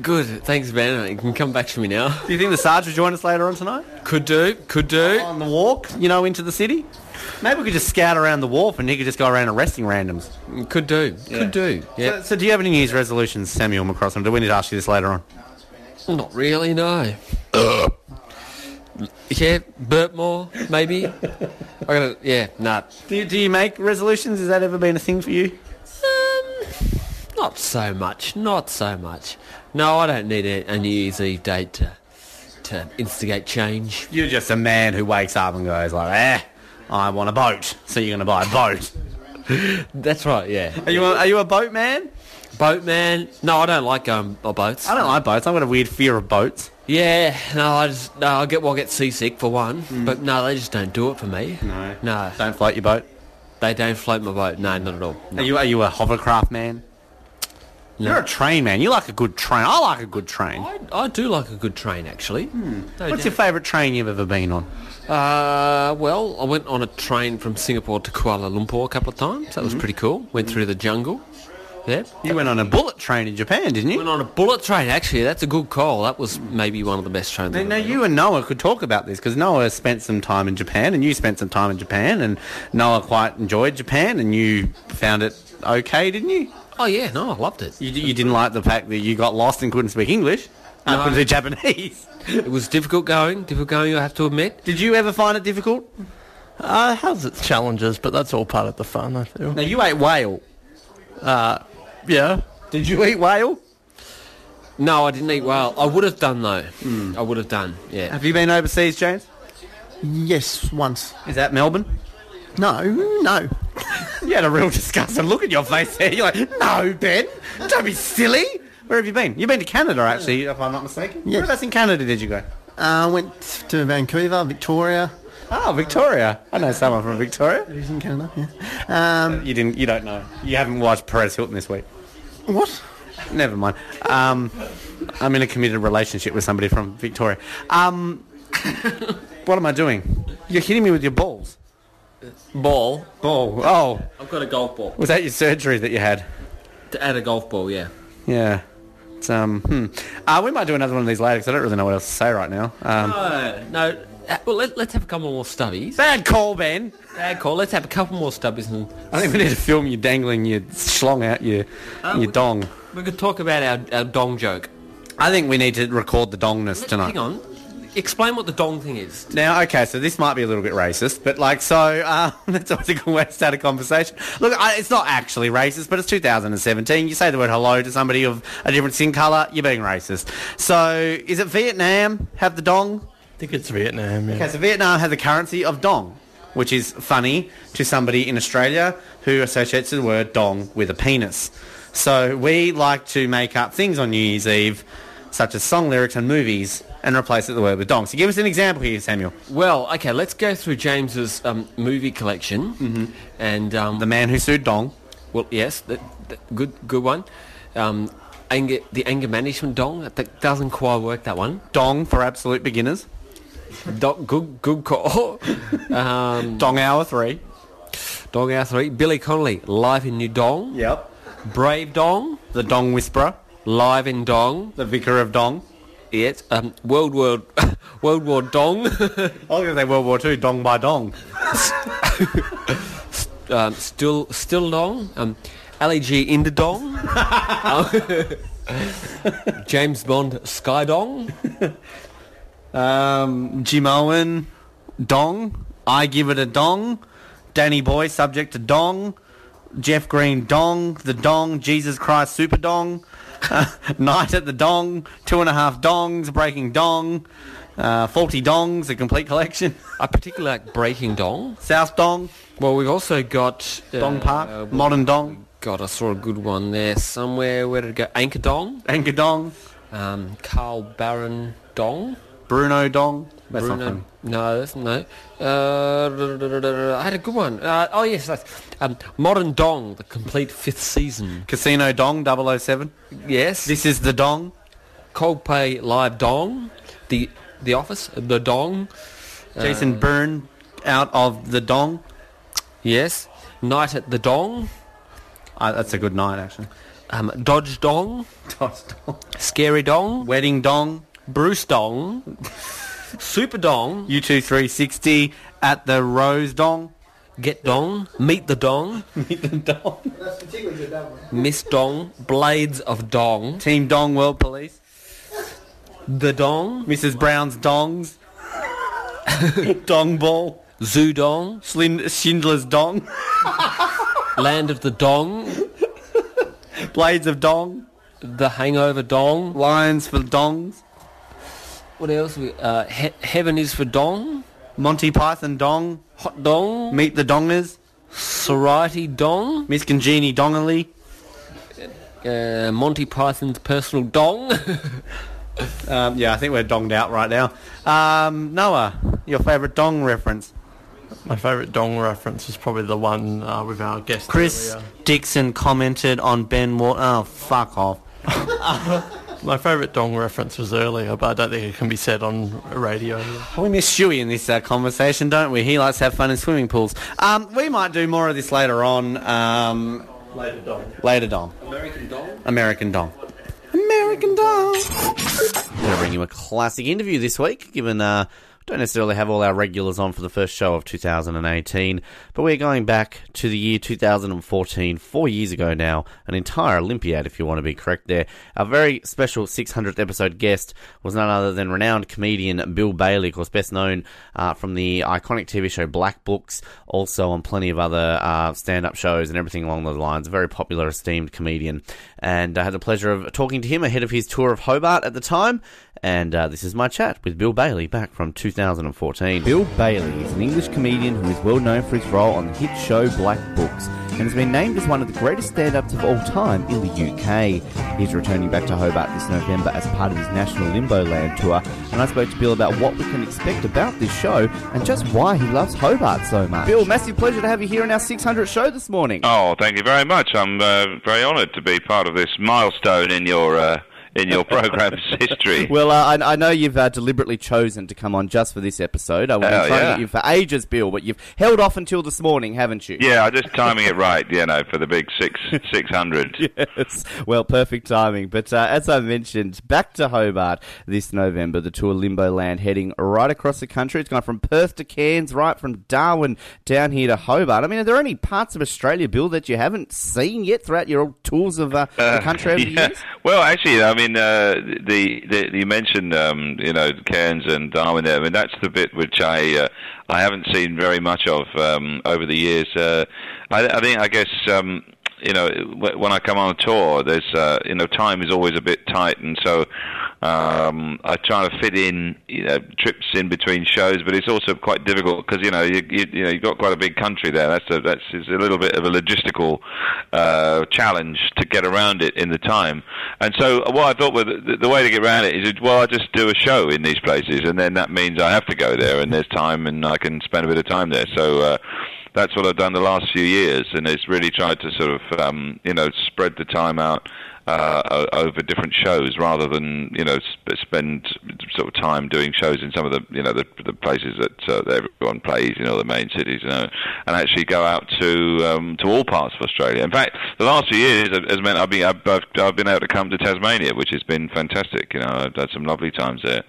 Good, thanks, Ben. You can come back to me now. Do you think the Sarge will join us later on tonight? Could do, could do. On the walk, you know, into the city. Maybe we could just scout around the wharf and he could just go around arresting randoms. Could do, yeah. could do. Yeah. So, so do you have any New Year's resolutions, Samuel McCrossan? Do we need to ask you this later on? Not really, no. Yeah, burp more, maybe. I gotta, yeah, nah. Do you, do you make resolutions? Has that ever been a thing for you? Um, not so much, not so much. No, I don't need a, a New Year's Eve date to to instigate change. You're just a man who wakes up and goes like, eh, I want a boat. So you're going to buy a boat. That's right, yeah. Are you a, are you a boat man? Boat man? No, I don't like going on boats. I don't like boats. I've got a weird fear of boats. Yeah, no, I just, no, I get, well, I get seasick for one, mm. but no, they just don't do it for me. No. No. Don't float your boat? They don't float my boat. No, not at all. No. Are you, are you a hovercraft man? No. You're a train man. You like a good train. I like a good train. I, I do like a good train, actually. Hmm. No What's doubt. Your favourite train you've ever been on? Uh, well, I went on a train from Singapore to Kuala Lumpur a couple of times. That was mm-hmm. pretty cool. Went through the jungle. Yeah. You went on a bullet train in Japan, didn't you? Went on a bullet train, actually. That's a good call. That was maybe one of the best trains. Now, now you and Noah could talk about this because Noah spent some time in Japan and you spent some time in Japan and Noah quite enjoyed Japan and you found it okay, didn't you? Oh, yeah, no, I loved it. You, you didn't like the fact that you got lost and couldn't speak English? No. I couldn't speak Japanese. It was difficult going, difficult going, I have to admit. Did you ever find it difficult? Uh, it has its challenges, but that's all part of the fun, I feel. Now, you ate whale. Uh, yeah. Did you eat whale? No, I didn't eat whale. I would have done, though. Mm. I would have done, yeah. Have you been overseas, James? Yes, once. Is that Melbourne? No, no. You had a real disgusting look at your face there. You're like, no, Ben, don't be silly. Where have you been? You've been to Canada, actually, if I'm not mistaken. Yes. Whereabouts in Canada did you go? I uh, went to Vancouver, Victoria. Oh, Victoria. I know someone from Victoria. He's in Canada, yeah. Um, you didn't. You don't know. You haven't watched Perez Hilton this week. What? Never mind. Um, I'm in a committed relationship with somebody from Victoria. Um, what am I doing? You're hitting me with your balls. Ball. Ball. Oh. I've got a golf ball. Was that your surgery that you had? To add a golf ball, yeah. Yeah. It's, um, hmm. Uh, we might do another one of these later because I don't really know what else to say right now. Um, no, no. Uh, well, let, let's have a couple more stubbies. Bad call, Ben. Bad call. Let's have a couple more stubbies. And I think we need to film you dangling your schlong out your, uh, your we dong. Could, we could talk about our, our dong joke. I think we need to record the dongness let, tonight. Hang on. Explain what the dong thing is. Now, okay, so this might be a little bit racist, but, like, so uh, that's always a good way to start a conversation. Look, I, it's not actually racist, but it's two thousand seventeen. You say the word hello to somebody of a different skin colour, you're being racist. So is it Vietnam have the dong? I think it's Vietnam, yeah. Okay, so Vietnam has the currency of dong, which is funny to somebody in Australia who associates the word dong with a penis. So we like to make up things on New Year's Eve, such as song lyrics and movies, and replace it the word with dong. So give us an example here, Samuel. Well, okay, let's go through James's um, movie collection. Mm-hmm. And um, The Man Who Sued Dong. Well, yes, the, the, good good one. Um, anger, the anger management dong, that doesn't quite work, that one. Dong for absolute beginners. Dong, good, good call. um, Dong Hour three. Dong Hour three. Billy Connolly, Live in New Dong. Yep. Brave Dong. The Dong Whisperer. Live in Dong. The Vicar of Dong. Yes, um, World War, World War Dong. I was going to say World War Two, Dong by Dong. um, still, still Dong. Um, L E G in the Dong. um, James Bond, Sky Dong. um, Jim Owen, Dong. I Give It a Dong. Danny Boy, subject to Dong. Jeff Green Dong, The Dong, Jesus Christ Super Dong, uh, Night at the Dong, Two and a Half Dongs, Breaking Dong, uh, Faulty Dongs, a complete collection. I particularly like Breaking Dong. South Dong. Well, we've also got... Uh, Dong Park, uh, Modern Dong. God, I saw a good one there somewhere. Where did it go? Anchor Dong. Anchor Dong. Um, Carl Barron Dong. Bruno Dong. That's Bruno. Not no, that's no. Uh, da, da, da, da, I had a good one. Uh, oh yes, that's um, Modern Dong, the complete fifth season. Casino Dong, double oh seven. Yes. This is the Dong. Coldplay Live Dong. The The Office, the Dong. Jason uh, Byrne out of the Dong. Yes. Night at the Dong. Uh, that's a good night actually. Um, Dodge Dong. Dodge Dong. Scary Dong. Wedding Dong. Bruce Dong. Super Dong. U two three sixty at the Rose Dong. Get Dong. Meet the Dong. Meet the Dong. That's particularly good, that one. Miss Dong. Blades of Dong. Team Dong World Police. The Dong. Missus Brown's Dongs. Dong Ball. Zoo Dong. Slind- Schindler's Dong. Land of the Dong. Blades of Dong. The Hangover Dong. Lions for Dongs. What else? We, uh, he- Heaven is for Dong. Monty Python Dong. Hot Dong. Meet the Dongers. Sorority Dong. Miss Congenie Dongally. Uh, Monty Python's personal Dong. um, yeah, I think we're donged out right now. Um, Noah, your favourite Dong reference? My favourite Dong reference is probably the one uh, with our guest. Chris earlier. Dixon commented on Ben Ward. Oh, fuck off. My favourite Dong reference was earlier, but I don't think it can be said on radio. We miss Shuey in this uh, conversation, don't we? He likes to have fun in swimming pools. Um, we might do more of this later on. Um, later Dong. Later Dong. American Dong? American Dong. American Dong. I'm going to bring you a classic interview this week, given... Uh, Don't necessarily have all our regulars on for the first show of two thousand eighteen, but we're going back to the year two thousand fourteen, four years ago now, an entire Olympiad, if you want to be correct there. Our very special six hundredth episode guest was none other than renowned comedian Bill Bailey, of course best known uh, from the iconic T V show Black Books, also on plenty of other uh, stand-up shows and everything along those lines. A very popular, esteemed comedian. And I had the pleasure of talking to him ahead of his tour of Hobart at the time, and uh, this is my chat with Bill Bailey back from two thousand eighteen. two thousand fourteen. Bill Bailey is an English comedian who is well known for his role on the hit show Black Books and has been named as one of the greatest stand-ups of all time in the U K. He's returning back to Hobart this November as part of his national Limbo Land tour, and I spoke to Bill about what we can expect about this show and just why he loves Hobart so much. Bill, massive pleasure to have you here in our six hundredth show this morning. Oh, thank you very much. I'm uh, very honoured to be part of this milestone in your... Uh... in your program's history. Well, uh, I, I know you've uh, deliberately chosen to come on just for this episode. I've been trying to get you for ages, Bill, but you've held off until this morning, haven't you? Yeah, I'm just timing it right, you know, for the big six six hundred. Yes, well, perfect timing. But uh, as I mentioned, back to Hobart this November, the tour Limbo Land, heading right across the country. It's gone from Perth to Cairns, right from Darwin down here to Hobart. I mean, are there any parts of Australia, Bill, that you haven't seen yet throughout your tours of uh, uh, the country over yeah. the years? Well, actually, I mean, I mean, uh, the, the you mentioned um, you know Cairns and Darwin there. I mean, that's the bit which I uh, I haven't seen very much of um, over the years. Uh, I, I think I guess um, you know when I come on a tour, there's uh, you know time is always a bit tight, and so um, I try to fit in you know, trips in between shows. But it's also quite difficult because you know you, you, you know you've got quite a big country there. That's a, that's it's a little bit of a logistical uh, challenge to get around it in the time. And so what I thought was the, the way to get around it is, well, I just do a show in these places, and then that means I have to go there, and there's time, and I can spend a bit of time there. So uh, that's what I've done the last few years, and it's really tried to sort of, um, you know, spread the time out uh, over different shows rather than, you know, sp- spend sort of time doing shows in some of the, you know, the, the places that, uh, that everyone plays, you know, the main cities, you know, and actually go out to um, to all parts of Australia. In fact, the last few years has meant I've been, I've, I've been able to come to Tasmania, which has been fantastic. You know, I've had some lovely times there.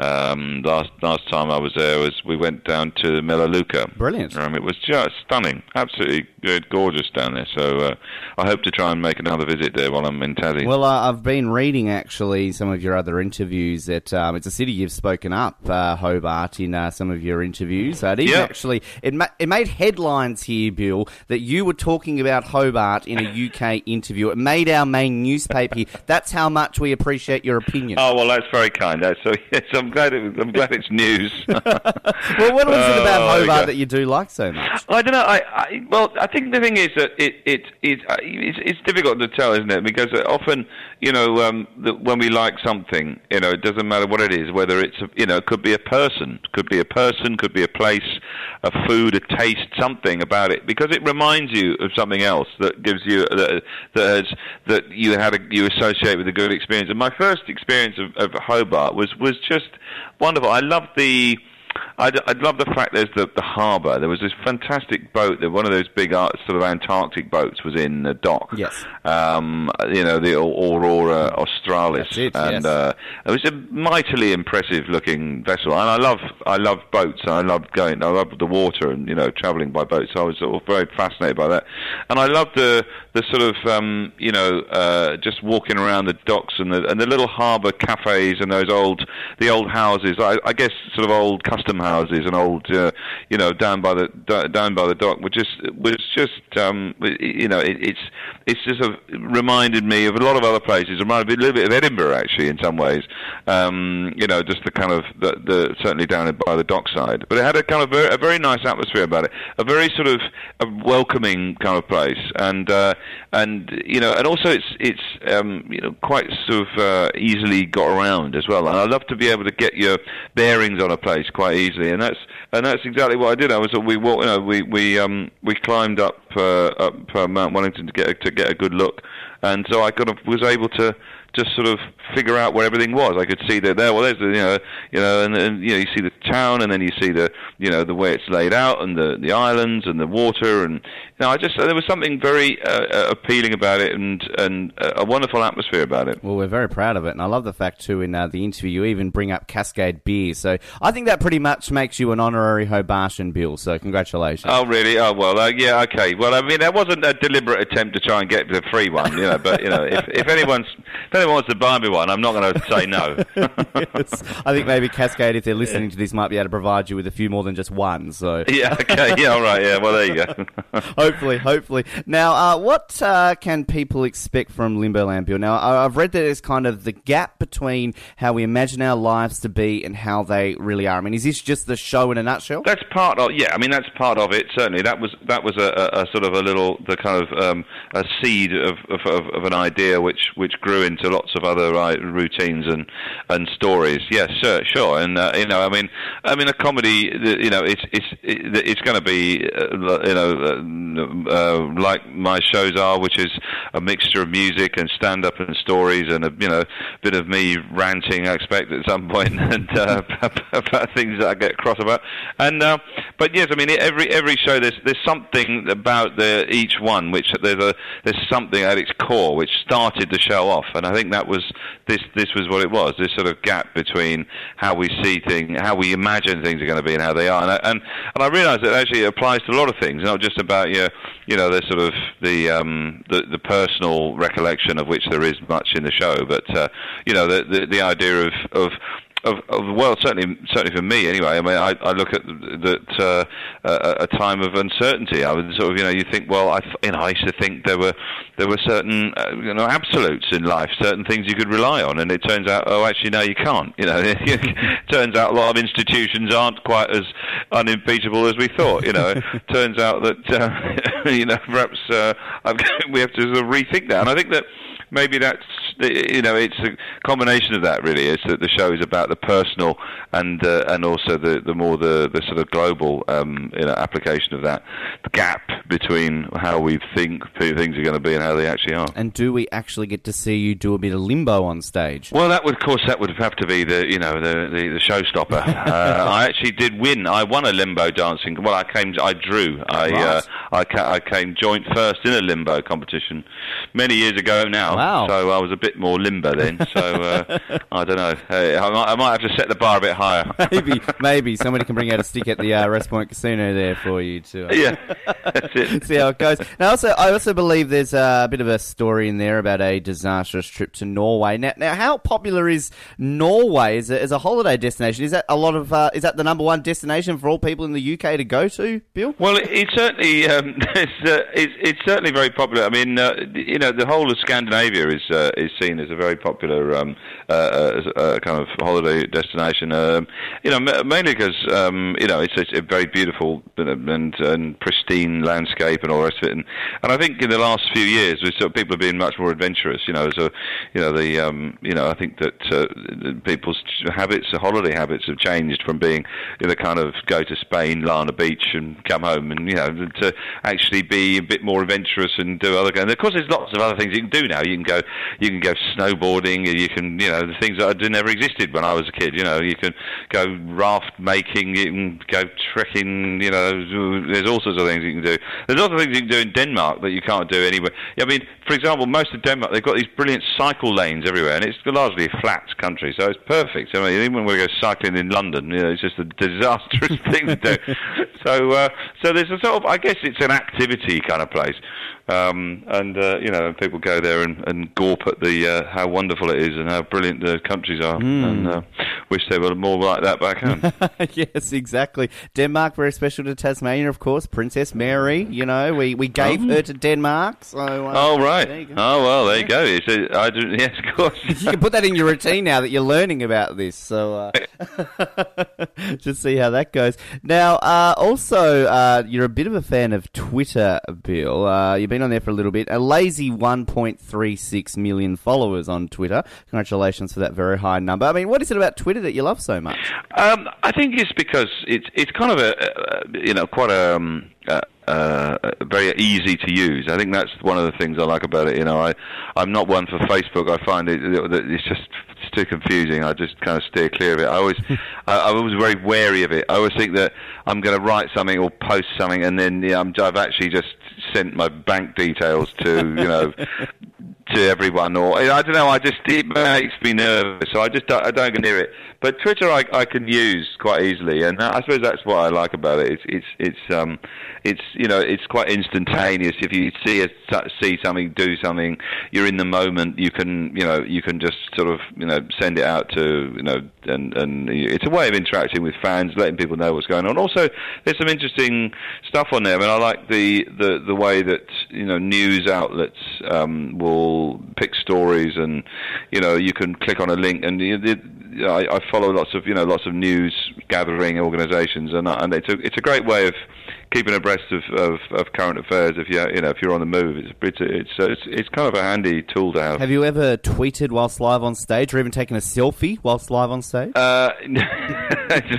Um, last last time I was there was we went down to Melaleuca. Brilliant. Um, it was just stunning, absolutely good, gorgeous down there. So uh, I hope to try and make another visit there while I'm in Tassie. Well, uh, I've been reading actually some of your other interviews that um, it's a city you've spoken up, uh, Hobart, in uh, some of your interviews. Uh, it even yep. actually it ma- it made headlines here, Bill, that you were talking about Hobart in a U K interview. It made our main newspaper here. That's how much we appreciate your opinion. Oh well, that's very kind. So yes. I'm I'm glad, it, I'm glad it's news. Well, what was it about Hobart oh, that you do like so much? I don't know. I, I well, I think the thing is that it it, it it's, it's difficult to tell, isn't it? Because often, you know, um, the, when we like something, you know, it doesn't matter what it is. Whether it's a, you know, it could be a person, could be a person, could be a place, a food, a taste, something about it, because it reminds you of something else that gives you that that, has, that you had a, you associate with a good experience. And my first experience of, of Hobart was was just. Wonderful. I love the, I love the fact there's the, the harbour. There was this fantastic boat that one of those big uh, sort of Antarctic boats was in the dock. Yes. Um, you know, the Aurora Australis. That's it, and yes. uh, it was a mightily impressive looking vessel. And I love, I love boats. And I love going. I love the water and you know travelling by boat. So I was sort of very fascinated by that. And I love the the sort of um, you know uh, just walking around the docks and the and the little harbour cafes and those old the old houses. I, I guess sort of old custom houses and old, uh, you know, down by the d- down by the dock, which is was just, um, you know, it, it's it's just a, reminded me of a lot of other places. It reminded me a little bit of Edinburgh, actually, in some ways. Um, you know, just the kind of the, the certainly down by the dockside, but it had a kind of very, a very nice atmosphere about it, a very sort of a welcoming kind of place, and uh, and you know, and also it's it's um, you know quite sort of uh, easily got around as well. And I love to be able to get your bearings on a place quite easily, and that's and that's exactly what I did. I was we walked, you know, we we um we climbed up uh, up uh, Mount Wellington to get a, to get a good look, and so I kind of was able to just sort of figure out where everything was. I could see that there. Well, there's the, you know you know and, and you know you see the town, and then you see the you know the way it's laid out, and the the islands and the water, and you know I just there was something very uh, appealing about it, and and a wonderful atmosphere about it. Well, we're very proud of it, and I love the fact too in uh, the interview you even bring up Cascade beer. So I think that pretty much makes you an honorary Hobartian, Bill. So congratulations. Oh really? Oh well. Uh, yeah. Okay. Well, I mean, that wasn't a deliberate attempt to try and get the free one, you know. But you know, if if anyone's if anyone wants to buy me one, I'm not going to say no. Yes. I think maybe Cascade, if they're listening to this, might be able to provide you with a few more than just one. So yeah, okay, yeah, all right, yeah. Well, there you go. hopefully, hopefully. Now, uh, what uh, can people expect from Limbo Land, Bill? Now, I've read that it's kind of the gap between how we imagine our lives to be and how they really are. I mean, is this just the show in a nutshell? That's part of yeah. I mean, that's part of it. Certainly, that was that was a, a, a sort of a little the kind of um, a seed of, of, of, of an idea which which grew into. Lots of other uh, routines and, and stories. Yes, sure, sure. And uh, you know, I mean, I mean, a comedy. You know, it's it's it's going to be uh, you know uh, uh, like my shows are, which is a mixture of music and stand up and stories and a you know bit of me ranting. I expect at some point and uh, about things that I get cross about. And uh, but yes, I mean, every every show there's there's something about the each one which there's a there's something at its core which started the show off, and I think. I think that was this. This was what it was. This sort of gap between how we see things, how we imagine things are going to be, and how they are. And I, and, and I realise that actually it applies to a lot of things, not just about your, you know, the sort of the um, the, the personal recollection of which there is much in the show, but uh, you know, the, the the idea of of. Of, of the world, certainly, certainly for me. Anyway, I mean, I, I look at that uh, a, a time of uncertainty. I would sort of, you know, you think, well, I, th- you know, I used to think there were there were certain, uh, you know, absolutes in life, certain things you could rely on, and it turns out, oh, actually, no, you can't. You know, it turns out a lot of institutions aren't quite as unimpeachable as we thought. You know, it turns out that uh, you know, perhaps uh, we have to sort of rethink that, and I think that. Maybe that's, you know, it's a combination of that, really. It's that the show is about the personal and uh, and also the, the more the, the sort of global um, you know, application of that the gap between how we think things are going to be and how they actually are. And do we actually get to see you do a bit of limbo on stage? Well, that would, of course, that would have to be the, you know, the the, the showstopper. uh, I actually did win. I won a limbo dancing. Well, I came, I drew. I right. uh, I, ca- I came joint first in a limbo competition many years ago now. Wow. So I was a bit bit more limber then, so uh, I don't know. Hey, I, might, I might have to set the bar a bit higher. maybe, maybe somebody can bring out a stick at the uh, Rest Point Casino there for you too. Yeah, that's it. See how it goes. Now, also, I also believe there's a bit of a story in there about a disastrous trip to Norway. Now, now how popular is Norway as a, as a holiday destination? Is that a lot of? Uh, is that the number one destination for all people in the U K to go to, Bill? Well, it, it certainly um, it's, uh, it's it's certainly very popular. I mean, uh, you know, the whole of Scandinavia is uh, is seen as a very popular um, uh, uh, kind of holiday destination. Um, you know, mainly because um, you know it's, it's a very beautiful and, and pristine landscape and all the rest of it. And, and I think in the last few years, we sort of, people have been much more adventurous. You know, so you know the um, you know I think that uh, people's habits, the holiday habits, have changed from being you know kind of go to Spain, Lana Beach, and come home, and you know to actually be a bit more adventurous and do other. And of course, there's lots of other things you can do now. You can go, you can go snowboarding. You can, you know, the things that never existed when I was a kid. You know, you can go raft making. You can go trekking. You know, there's all sorts of things you can do. There's lots of things you can do in Denmark that you can't do anywhere. I mean, for example, most of Denmark, they've got these brilliant cycle lanes everywhere, and it's largely a flat country, so it's perfect. I mean, even when we go cycling in London, you know, it's just a disastrous thing to do. So, uh, so there's a sort of, I guess, it's an activity kind of place. Um, and, uh, you know, people go there and, and gawp at the uh, how wonderful it is and how brilliant the countries are. Mm. And uh, wish they were more like that back home. Yes, exactly. Denmark, very special to Tasmania, of course. Princess Mary, you know, we, we gave oh. her to Denmark. So, uh, oh, right. There you go. Oh, well, there you go. It's a, I do, yes, of course. You can put that in your routine now that you're learning about this. So uh, just see how that goes. Now, uh, also, uh, you're a bit of a fan of Twitter, Bill. Uh, you've been on there for a little bit, a lazy one point three six million followers on Twitter. Congratulations for that very high number. I mean, what is it about Twitter that you love so much? Um, I think it's because it's it's kind of a, a you know quite a. Um, a Uh, very easy to use. I think that's one of the things I like about it. You know, I, I'm not one for Facebook. I find it, it's just it's too confusing. I just kind of steer clear of it. I always, I, I was very wary of it. I always think that I'm going to write something or post something, and then you know, I'm, I've actually just sent my bank details to you know to everyone. Or I don't know. I just it makes me nervous. So I just don't, I don't go near it. But Twitter, I, I can use quite easily, and I suppose that's what I like about it. It's it's it's um it's You know, it's quite instantaneous. If you see a, see something, do something, you're in the moment. You can, you know, you can just sort of, you know, send it out to, you know, and and it's a way of interacting with fans, letting people know what's going on. Also, there's some interesting stuff on there. I mean, I like the the, the way that you know news outlets um, will pick stories, and you know, you can click on a link, and you, the, I, I follow lots of you know lots of news gathering organisations, and and it's a it's a great way of keeping abreast of, of, of current affairs. If you you know if you're on the move, it's it's it's it's kind of a handy tool to have. Have you ever tweeted whilst live on stage, or even taken a selfie whilst live on stage? Uh, no,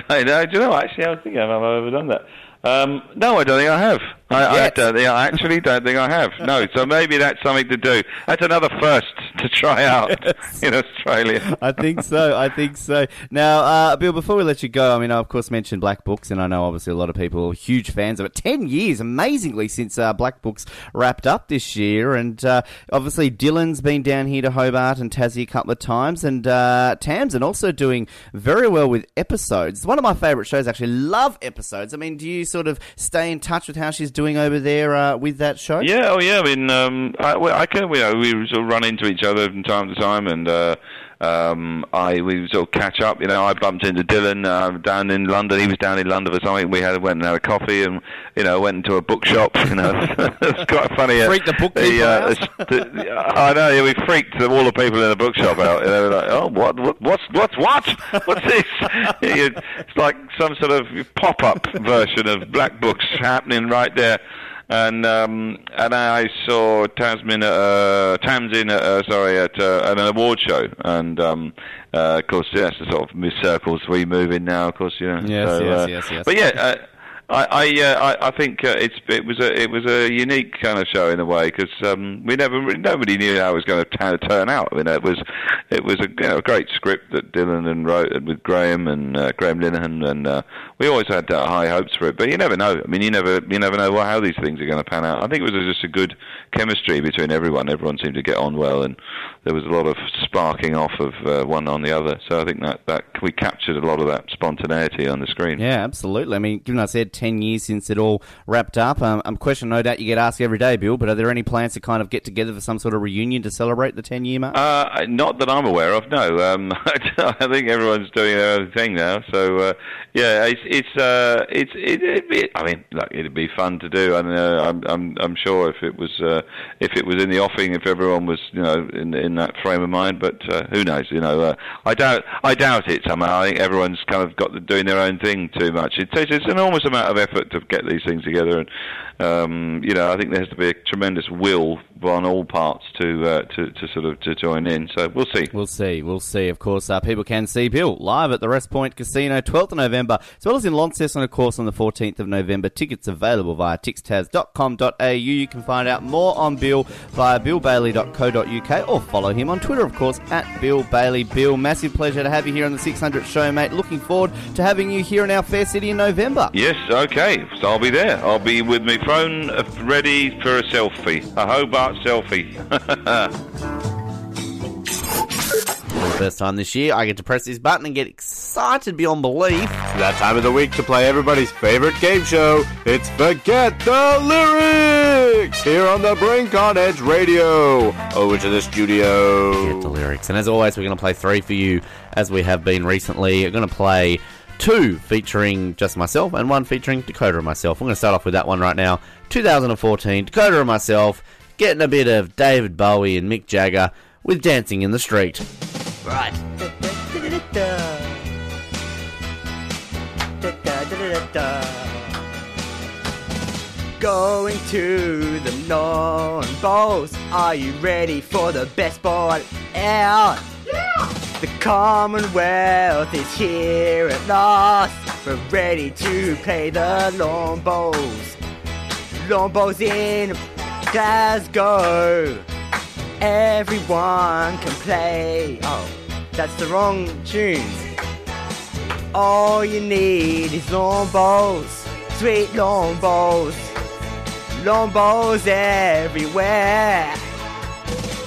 no, do you know? Actually, I don't think I've ever done that. Um, no, I don't think I have. I, I, don't, I actually don't think I have. No, so maybe that's something to do. That's another first to try out yes. in Australia. I think so. I think so. Now, uh, Bill, before we let you go, I mean, I, of course, mentioned Black Books, and I know, obviously, a lot of people are huge fans of it. Ten years, amazingly, since uh, Black Books wrapped up this year. And, uh, obviously, Dylan's been down here to Hobart and Tassie a couple of times. And uh, Tamsin also doing very well with Episodes. It's one of my favourite shows, actually. Love Episodes. I mean, do you sort of stay in touch with how she's doing? doing over there uh, with that show? Yeah, oh yeah. I mean, um, I, I can, you know, we sort of run into each other from time to time, and uh, um, I we sort of catch up. You know, I bumped into Dylan uh, down in London. He was down in London for something. We had went and had a coffee, and you know, went into a bookshop. You know, it's quite funny. Freaked uh, the bookkeeper uh, out. The, I know. Yeah, we freaked the, all the people in the bookshop out. And they were like, "Oh, what? what what's what's what? What's this?" It's like some sort of pop-up version of Black Books happening right there. And um, and I saw Tasmin, uh, Tamsin, uh, sorry, at, uh, at an award show, and um, uh, of course, yes, yeah, the sort of circles we move in now. Of course, you know. Yes, so, yes, uh, yes, yes. But yeah. Uh, I I, uh, I, I think uh, it's it was a it was a unique kind of show in a way, because um, we never nobody knew how it was going to turn out. You know, it was it was a, you know, a great script that Dylan and wrote with Graham and uh, Graham Linehan, and uh, we always had uh, high hopes for it. But you never know. I mean, you never you never know how these things are going to pan out. I think it was just a good chemistry between everyone. Everyone seemed to get on well, and there was a lot of sparking off of uh, one on the other. So I think that that we captured a lot of that spontaneity on the screen. Yeah, absolutely. I mean, given I said ten years since it all wrapped up. Um, a question no doubt you get asked every day, Bill, but are there any plans to kind of get together for some sort of reunion to celebrate the ten-year mark? Uh, not that I'm aware of, no. Um, I think everyone's doing their own thing now. So, uh, yeah, it's... it's, uh, it's it, it, it, I mean, look, it'd be fun to do. I don't know, I'm, I'm, I'm sure if it was uh, if it was in the offing, if everyone was, you know, in, in that frame of mind, but uh, who knows, you know. Uh, I doubt I doubt it somehow. I think everyone's kind of got the, doing their own thing too much. It takes an enormous amount of effort to get these things together, and um, you know, I think there has to be a tremendous will on all parts to uh, to, to sort of to join in. So we'll see, we'll see, we'll see. Of course, uh, people can see Bill live at the Rest Point Casino, twelfth of November, as well as in Launceston, of course, on the fourteenth of November. Tickets available via tix taz dot com dot a u. You can find out more on Bill via bill bailey dot co dot u k, or follow him on Twitter, of course, at Bill Bailey. Bill, massive pleasure to have you here on the six hundredth show, mate. Looking forward to having you here in our fair city in November. Yes. Okay, so I'll be there. I'll be with my phone ready for a selfie. A Hobart selfie. For the first time this year, I get to press this button and get excited beyond belief. It's that time of the week to play everybody's favourite game show. It's Forget the Lyrics! Here on The Brink on Edge Radio. Over to the studio. Forget the Lyrics. And as always, we're going to play three for you, as we have been recently. We're going to play two featuring just myself and one featuring Dakota and myself. I'm going to start off with that one right now. twenty fourteen, Dakota and myself getting a bit of David Bowie and Mick Jagger with Dancing in the Street. Right. Going to the Northern Bowls. Are you ready for the best ball out? Yeah! The Commonwealth is here at last. We're ready to play the Lawn Bowls. Lawn Bowls in Glasgow. Everyone can play. Oh, that's the wrong tune. All you need is Lawn Bowls. Sweet Lawn Bowls. Lawn Bowls everywhere.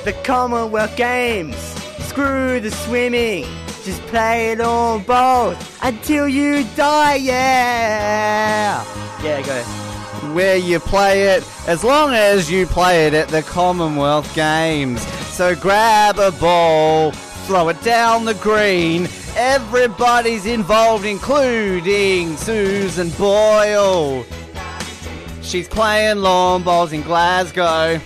The Commonwealth Games. Screw the swimming, just play it on both until you die, yeah! Yeah, go. Where you play it, as long as you play it at the Commonwealth Games. So grab a ball, throw it down the green. Everybody's involved, including Susan Boyle. She's playing lawn bowls in Glasgow.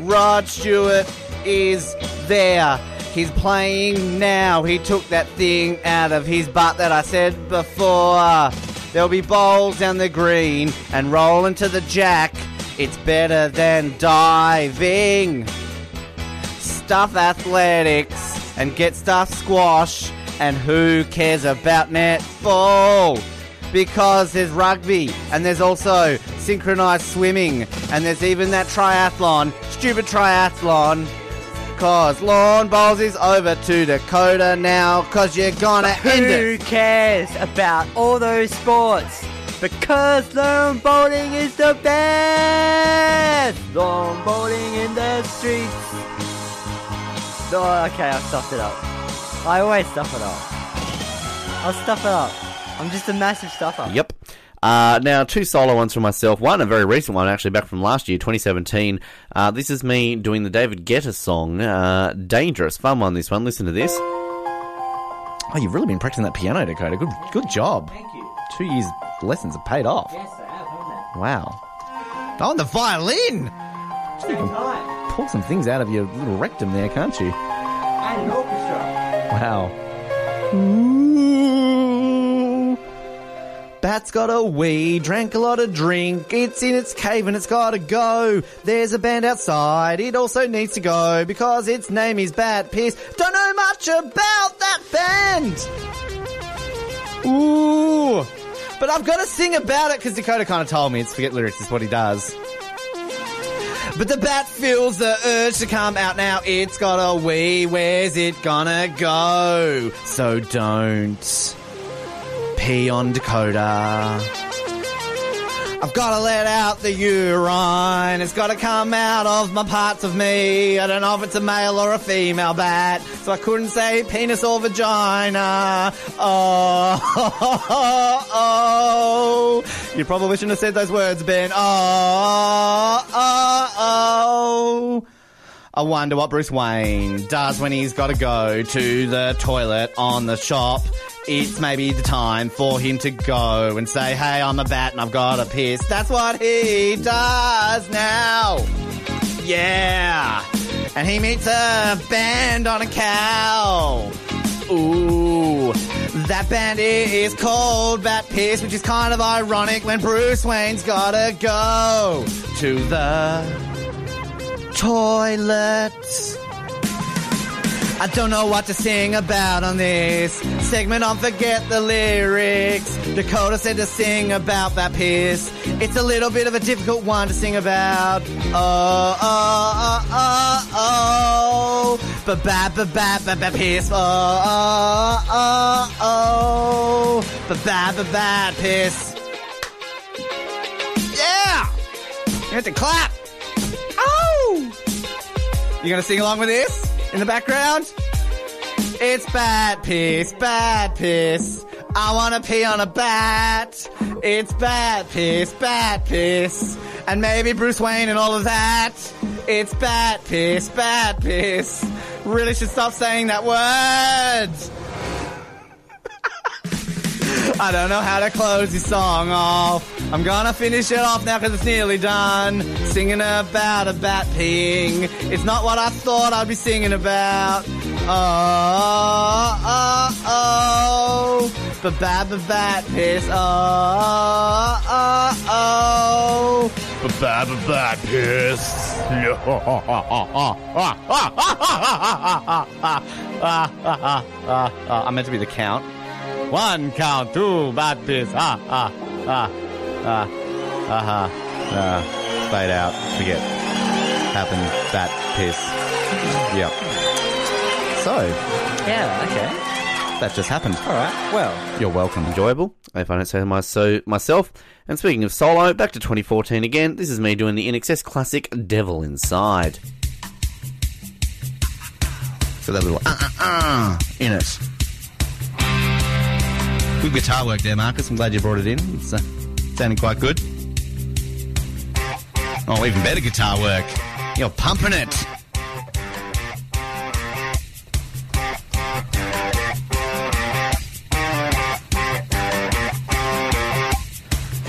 Rod Stewart is there. He's playing now. He took that thing out of his butt that I said before. There'll be bowls down the green and roll into the jack. It's better than diving. Stuff athletics and get stuff squash. And who cares about netball? Because there's rugby and there's also synchronized swimming. And there's even that triathlon. Stupid triathlon. Cause Lawn Bowls is over to Dakota now, cause you're gonna but end who it. Who cares about all those sports? Because lawn bowling is the best! Lawn bowling in the streets. Oh, okay, I stuffed it up. I always stuff it up. I'll stuff it up. I'm just a massive stuffer. Yep. Uh, now, two solo ones for myself. One, a very recent one, actually, back from last year, twenty seventeen. Uh, this is me doing the David Guetta song, uh, Dangerous. Fun one, this one. Listen to this. Oh, you've really been practicing that piano, Dakota. Good good job. Thank you. Two years' lessons have paid off. Yes, they have, haven't they? Wow. Oh, and the violin! So you can pull some things out of your little rectum there, can't you? And an orchestra. Wow. Ooh. Bat's got a wee, drank a lot of drink, it's in its cave and it's gotta go. There's a band outside, it also needs to go, because its name is Bat Piss. Don't know much about that band! Ooh! But I've got to sing about it because Dakota kind of told me it's forget lyrics is what he does. But the bat feels the urge to come out now. It's got a wee. Where's it gonna go? So don't pee on Dakota. I've got to let out the urine. It's got to come out of my parts of me. I don't know if it's a male or a female bat, so I couldn't say penis or vagina. Oh, oh, oh, oh. You probably shouldn't have said those words, Ben. Oh, oh, oh. I wonder what Bruce Wayne does when he's got to go to the toilet on the shop. It's maybe the time for him to go and say, hey, I'm a bat and I've got a piss. That's what he does now. Yeah. And he meets a band on a cow. Ooh. That band is called Bat Piss, which is kind of ironic when Bruce Wayne's gotta go to the toilet. I don't know what to sing about on this segment on Forget the Lyrics. Dakota said to sing about that piss. It's a little bit of a difficult one to sing about. Oh, oh, oh, oh, oh. Ba-ba, ba-ba, ba-ba, piss. Oh, oh, oh, oh. Ba-ba, ba-ba, piss. Yeah! You have to clap. Oh! You gonna sing along with this? In the background, it's bat piss, bat piss. I want to pee on a bat. It's bat piss, bat piss. And maybe Bruce Wayne and all of that. It's bat piss, bat piss. Really should stop saying that word. I don't know how to close this song off. I'm gonna finish it off now because it's nearly done. Singing about a bat peeing. It's not what I thought I'd be singing about. Oh, oh, oh. Ba-ba, ba-bat piss. Oh, oh, oh. Ba-ba, ba-bat piss. I'm meant to be the count. One count, two, bat piss, ah, ah, ah, ah, ah, ah, fade out, forget, happen, bat piss, yep. So. Yeah, okay. That just happened. All right, well. You're welcome. Enjoyable, if I don't say my, so myself. And speaking of solo, back to twenty fourteen again, this is me doing the I N X S classic Devil Inside. So that little uh-uh-uh in it. Good guitar work there, Marcus. I'm glad you brought it in. It's uh, sounding quite good. Oh, even better guitar work. You're pumping it.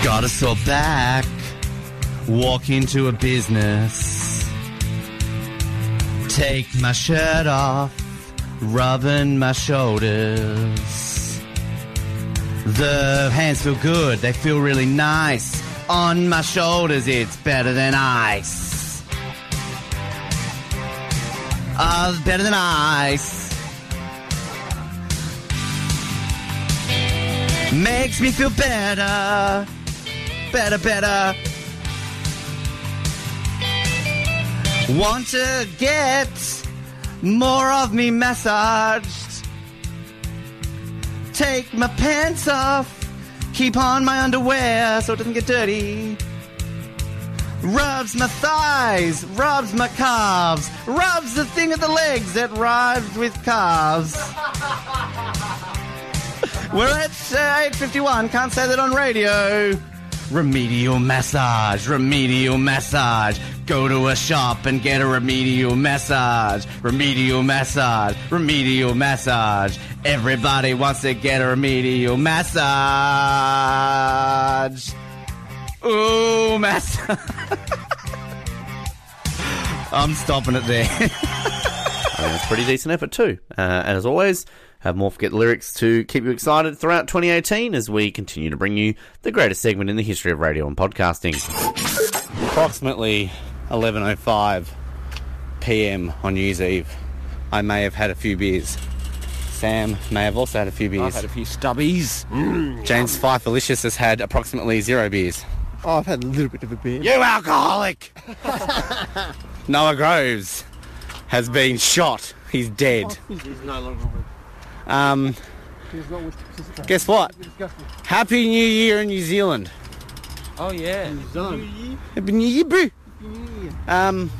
Got a sore back. Walk into a business. Take my shirt off. Rubbing my shoulders. The hands feel good, they feel really nice. On my shoulders, it's better than ice. Oh, better than ice. Makes me feel better. Better, better. Want to get more of me massaged. Take my pants off, keep on my underwear so it doesn't get dirty. Rubs my thighs, rubs my calves, rubs the thing at the legs that rhymes with calves. We're at uh, eight fifty-one, can't say that on radio. Remedial massage, remedial massage. Go to a shop and get a remedial massage. Remedial massage, remedial massage. Everybody wants to get a remedial massage. Ooh, massage. I'm stopping it there. I mean, it's a pretty decent effort too. Uh, and as always, have more Forget the Lyrics to keep you excited throughout twenty eighteen as we continue to bring you the greatest segment in the history of radio and podcasting. Approximately eleven oh five p.m. on New Year's Eve, I may have had a few beers. Sam may have also had a few beers. I've had a few stubbies. Mm. James Fifelicious has had approximately zero beers. Oh, I've had a little bit of a beer. You alcoholic! Noah Groves has been shot. He's dead. Oh, he's no longer with. Um, he's not with participants. Guess what? Happy New Year in New Zealand. Oh, yeah. New Zealand. New Year. Happy New Year, boo. Happy New Year. Um,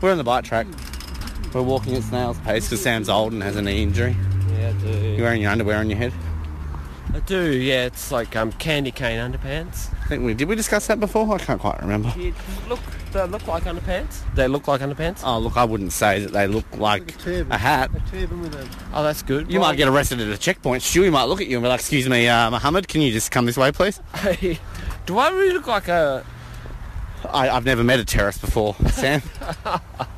we're on the bike track. We're walking at snail's pace because Sam's old and has a knee injury. Yeah, I do. You're wearing your underwear on your head? I do, yeah. It's like um, candy cane underpants. I think we... Did we discuss that before? I can't quite remember. Yeah, look, they look like underpants. They look like underpants? Oh, look, I wouldn't say that they look like, like a, a hat. A turban with a... Oh, that's good. You well, might get arrested at a checkpoint. Stewie might look at you and be like, excuse me, uh, Mohammed, can you just come this way, please? Do I really look like a... I, I've never met a terrorist before, Sam.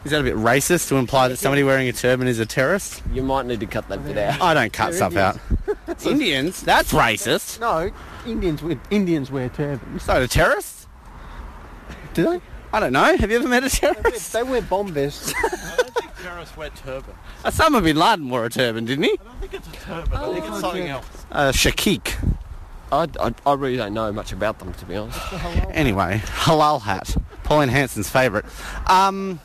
Is that a bit racist to imply that somebody wearing a turban is a terrorist? You might need to cut that bit out. I don't cut They're stuff Indians. out. Indians? That's racist. No, Indians wear, Indians wear turbans. So do terrorists? Do they? I don't know. Have you ever met a terrorist? They wear, they wear bomb vests. I don't think terrorists wear turbans. Osama bin Laden wore a turban, didn't he? I don't think it's a turban. Oh, I think it's something yeah. else. Uh, Shakik. I, I, I really don't know much about them, to be honest. Anyway, halal hat. Pauline Hanson's favourite. Um,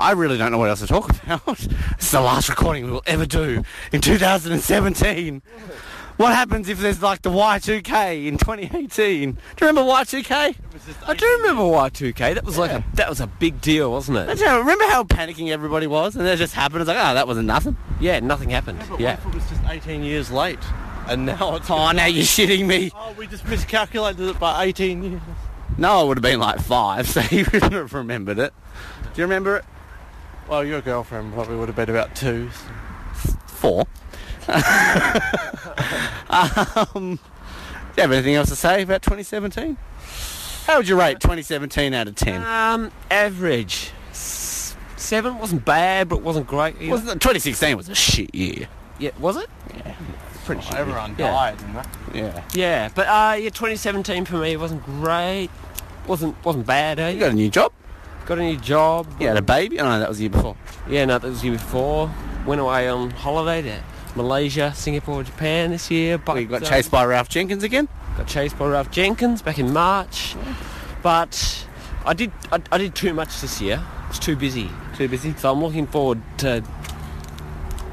I really don't know what else to talk about. It's the last recording we will ever do in two thousand seventeen. What happens if there's like the Y two K in twenty eighteen? Do you remember Y two K? I do remember Y two K. That was like yeah. a that was a big deal, wasn't it? You know, remember how panicking everybody was, and that just happened. It's like, oh, that wasn't nothing. Yeah, nothing happened. Yeah, but yeah. Waffle was just eighteen years late. And now it's... Oh, now you're shitting me. Oh, we just miscalculated it by eighteen years. Noah would have been like five, so he wouldn't have remembered it. Do you remember it? Well, your girlfriend probably would have been about two. So. Four. um, do you have anything else to say about twenty seventeen? How would you rate twenty seventeen out of ten? Um, average. S- seven wasn't bad, but it wasn't great either. Wasn't it? twenty sixteen was a shit year. Yeah, was it? Yeah. Pretty well, sure. Everyone yeah. died, didn't they? Yeah. Yeah, but uh, yeah, twenty seventeen for me wasn't great. Wasn't wasn't bad, eh? You got a new job? Got a new job. You had a baby? Oh, no, that was the year before. Yeah, no, that was the year before. Went away on holiday to Malaysia, Singapore, Japan this year. But, well, you got um, chased by Ralph Jenkins again? Got chased by Ralph Jenkins back in March. Yeah. But I did I, I did too much this year. It's too busy. Too busy? So I'm looking forward to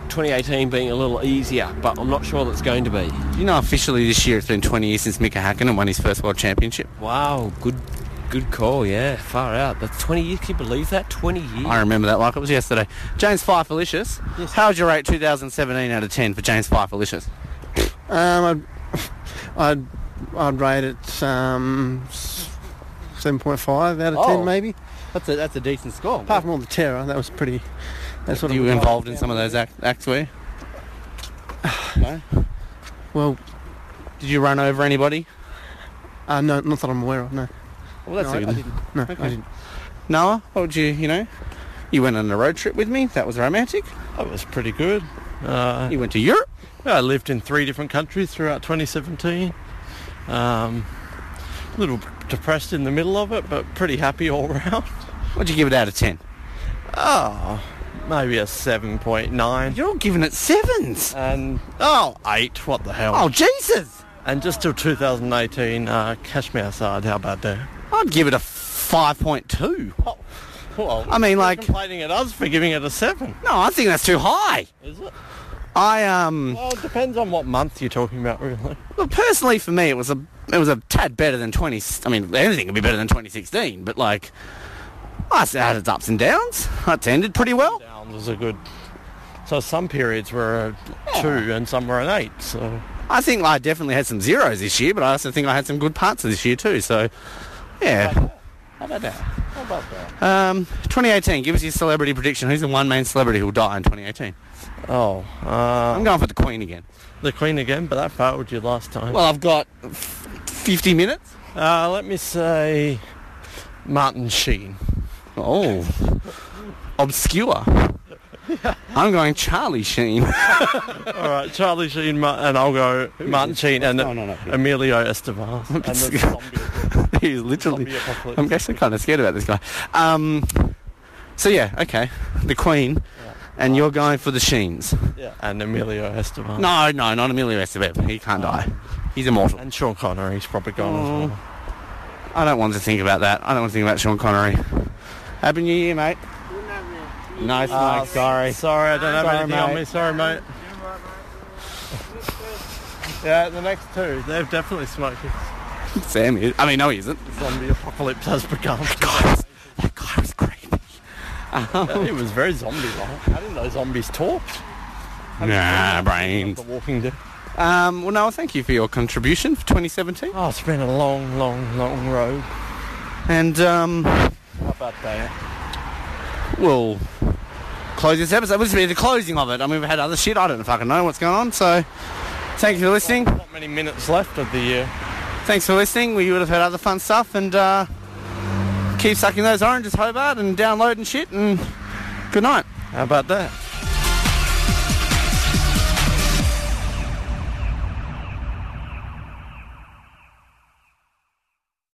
twenty eighteen being a little easier, but I'm not sure that's going to be. You know, officially this year it's been twenty years since Mika Hakkinen won his first World Championship. Wow, good good call, yeah, far out. That's twenty years, can you believe that? twenty years. I remember that like it was yesterday. James Fifelicious, yes. How would you rate two thousand seventeen out of ten for James Fifelicious? Um, I'd, I'd, I'd rate it um, seven point five out of oh, ten maybe. That's a, that's a decent score. Apart from all the terror, that was pretty... That's what you were involved in some of those act, acts, were you? No? Well... Did you run over anybody? Uh, no, not that I'm aware of, no. Well, that's no, good. I, I didn't. No, okay. I didn't. Noah, what would you, you know... You went on a road trip with me, that was romantic. That was pretty good. Uh, you went to Europe? I lived in three different countries throughout twenty seventeen. Um, a little depressed in the middle of it, but pretty happy all round. What'd you give it out of ten? Oh... Maybe a seven point nine. You're all giving it sevens. And, oh, eight. What the hell? Oh, Jesus. And just till two thousand eighteen, uh, cash me outside. How about that? I'd give it a five point two. Oh, well, I mean, like... complaining at us for giving it a seven. No, I think that's too high. Is it? I, um... Well, it depends on what month you're talking about, really. Well, personally, for me, it was a it was a tad better than twenty... I mean, anything could be better than twenty sixteen, but, like... I had its ups and downs. It ended pretty well. Downs was a good. So some periods were a yeah. two and some were an eight. So I think I definitely had some zeros this year, but I also think I had some good parts this year too. So, yeah. How about that? How about that? How about that? Um, twenty eighteen. Give us your celebrity prediction. Who's the one main celebrity who'll die in twenty eighteen? Oh, uh, I'm going for the Queen again. The Queen again, but that failed you last time. Well, I've got fifty minutes. Uh, let me say, Martin Sheen. Oh, obscure. I'm going Charlie Sheen. Alright, Charlie Sheen, Ma- and I'll go Martin Sheen and no, no, no, no. Emilio Estevez. And the zombie. He's literally... Zombie I'm actually kind of scared about this guy. Um, so yeah, okay. The Queen. Yeah. and you're going for the Sheens. Yeah, and Emilio Estevez. No, no, not Emilio Estevez. He can't oh. die. He's immortal. And Sean Connery, he's probably gone oh. as well. I don't want to think about that. I don't want to think about Sean Connery. Happy New Year, mate. Nice, no, uh, Mike. Sorry. Sorry, I don't have sorry, anything mate. on me. Sorry, mate. Yeah, the next two, they've definitely smoked it. Sam is. I mean, no, he isn't. The zombie apocalypse has begun. God, that guy was creepy. Um, he was very zombie-like. I didn't know zombies talked. Nah, brains. The Walking Dead. Um, well, Noah, thank you for your contribution for twenty seventeen. Oh, it's been a long, long, long road. And, um... how about that? We'll close this episode. This will be the closing of it. I mean, we've had other shit. I don't fucking know what's going on, so... thank you for listening. Not, not many minutes left of the year. Thanks for listening. We would have had other fun stuff, and uh, keep sucking those oranges, Hobart, and downloading shit, and good night. How about that?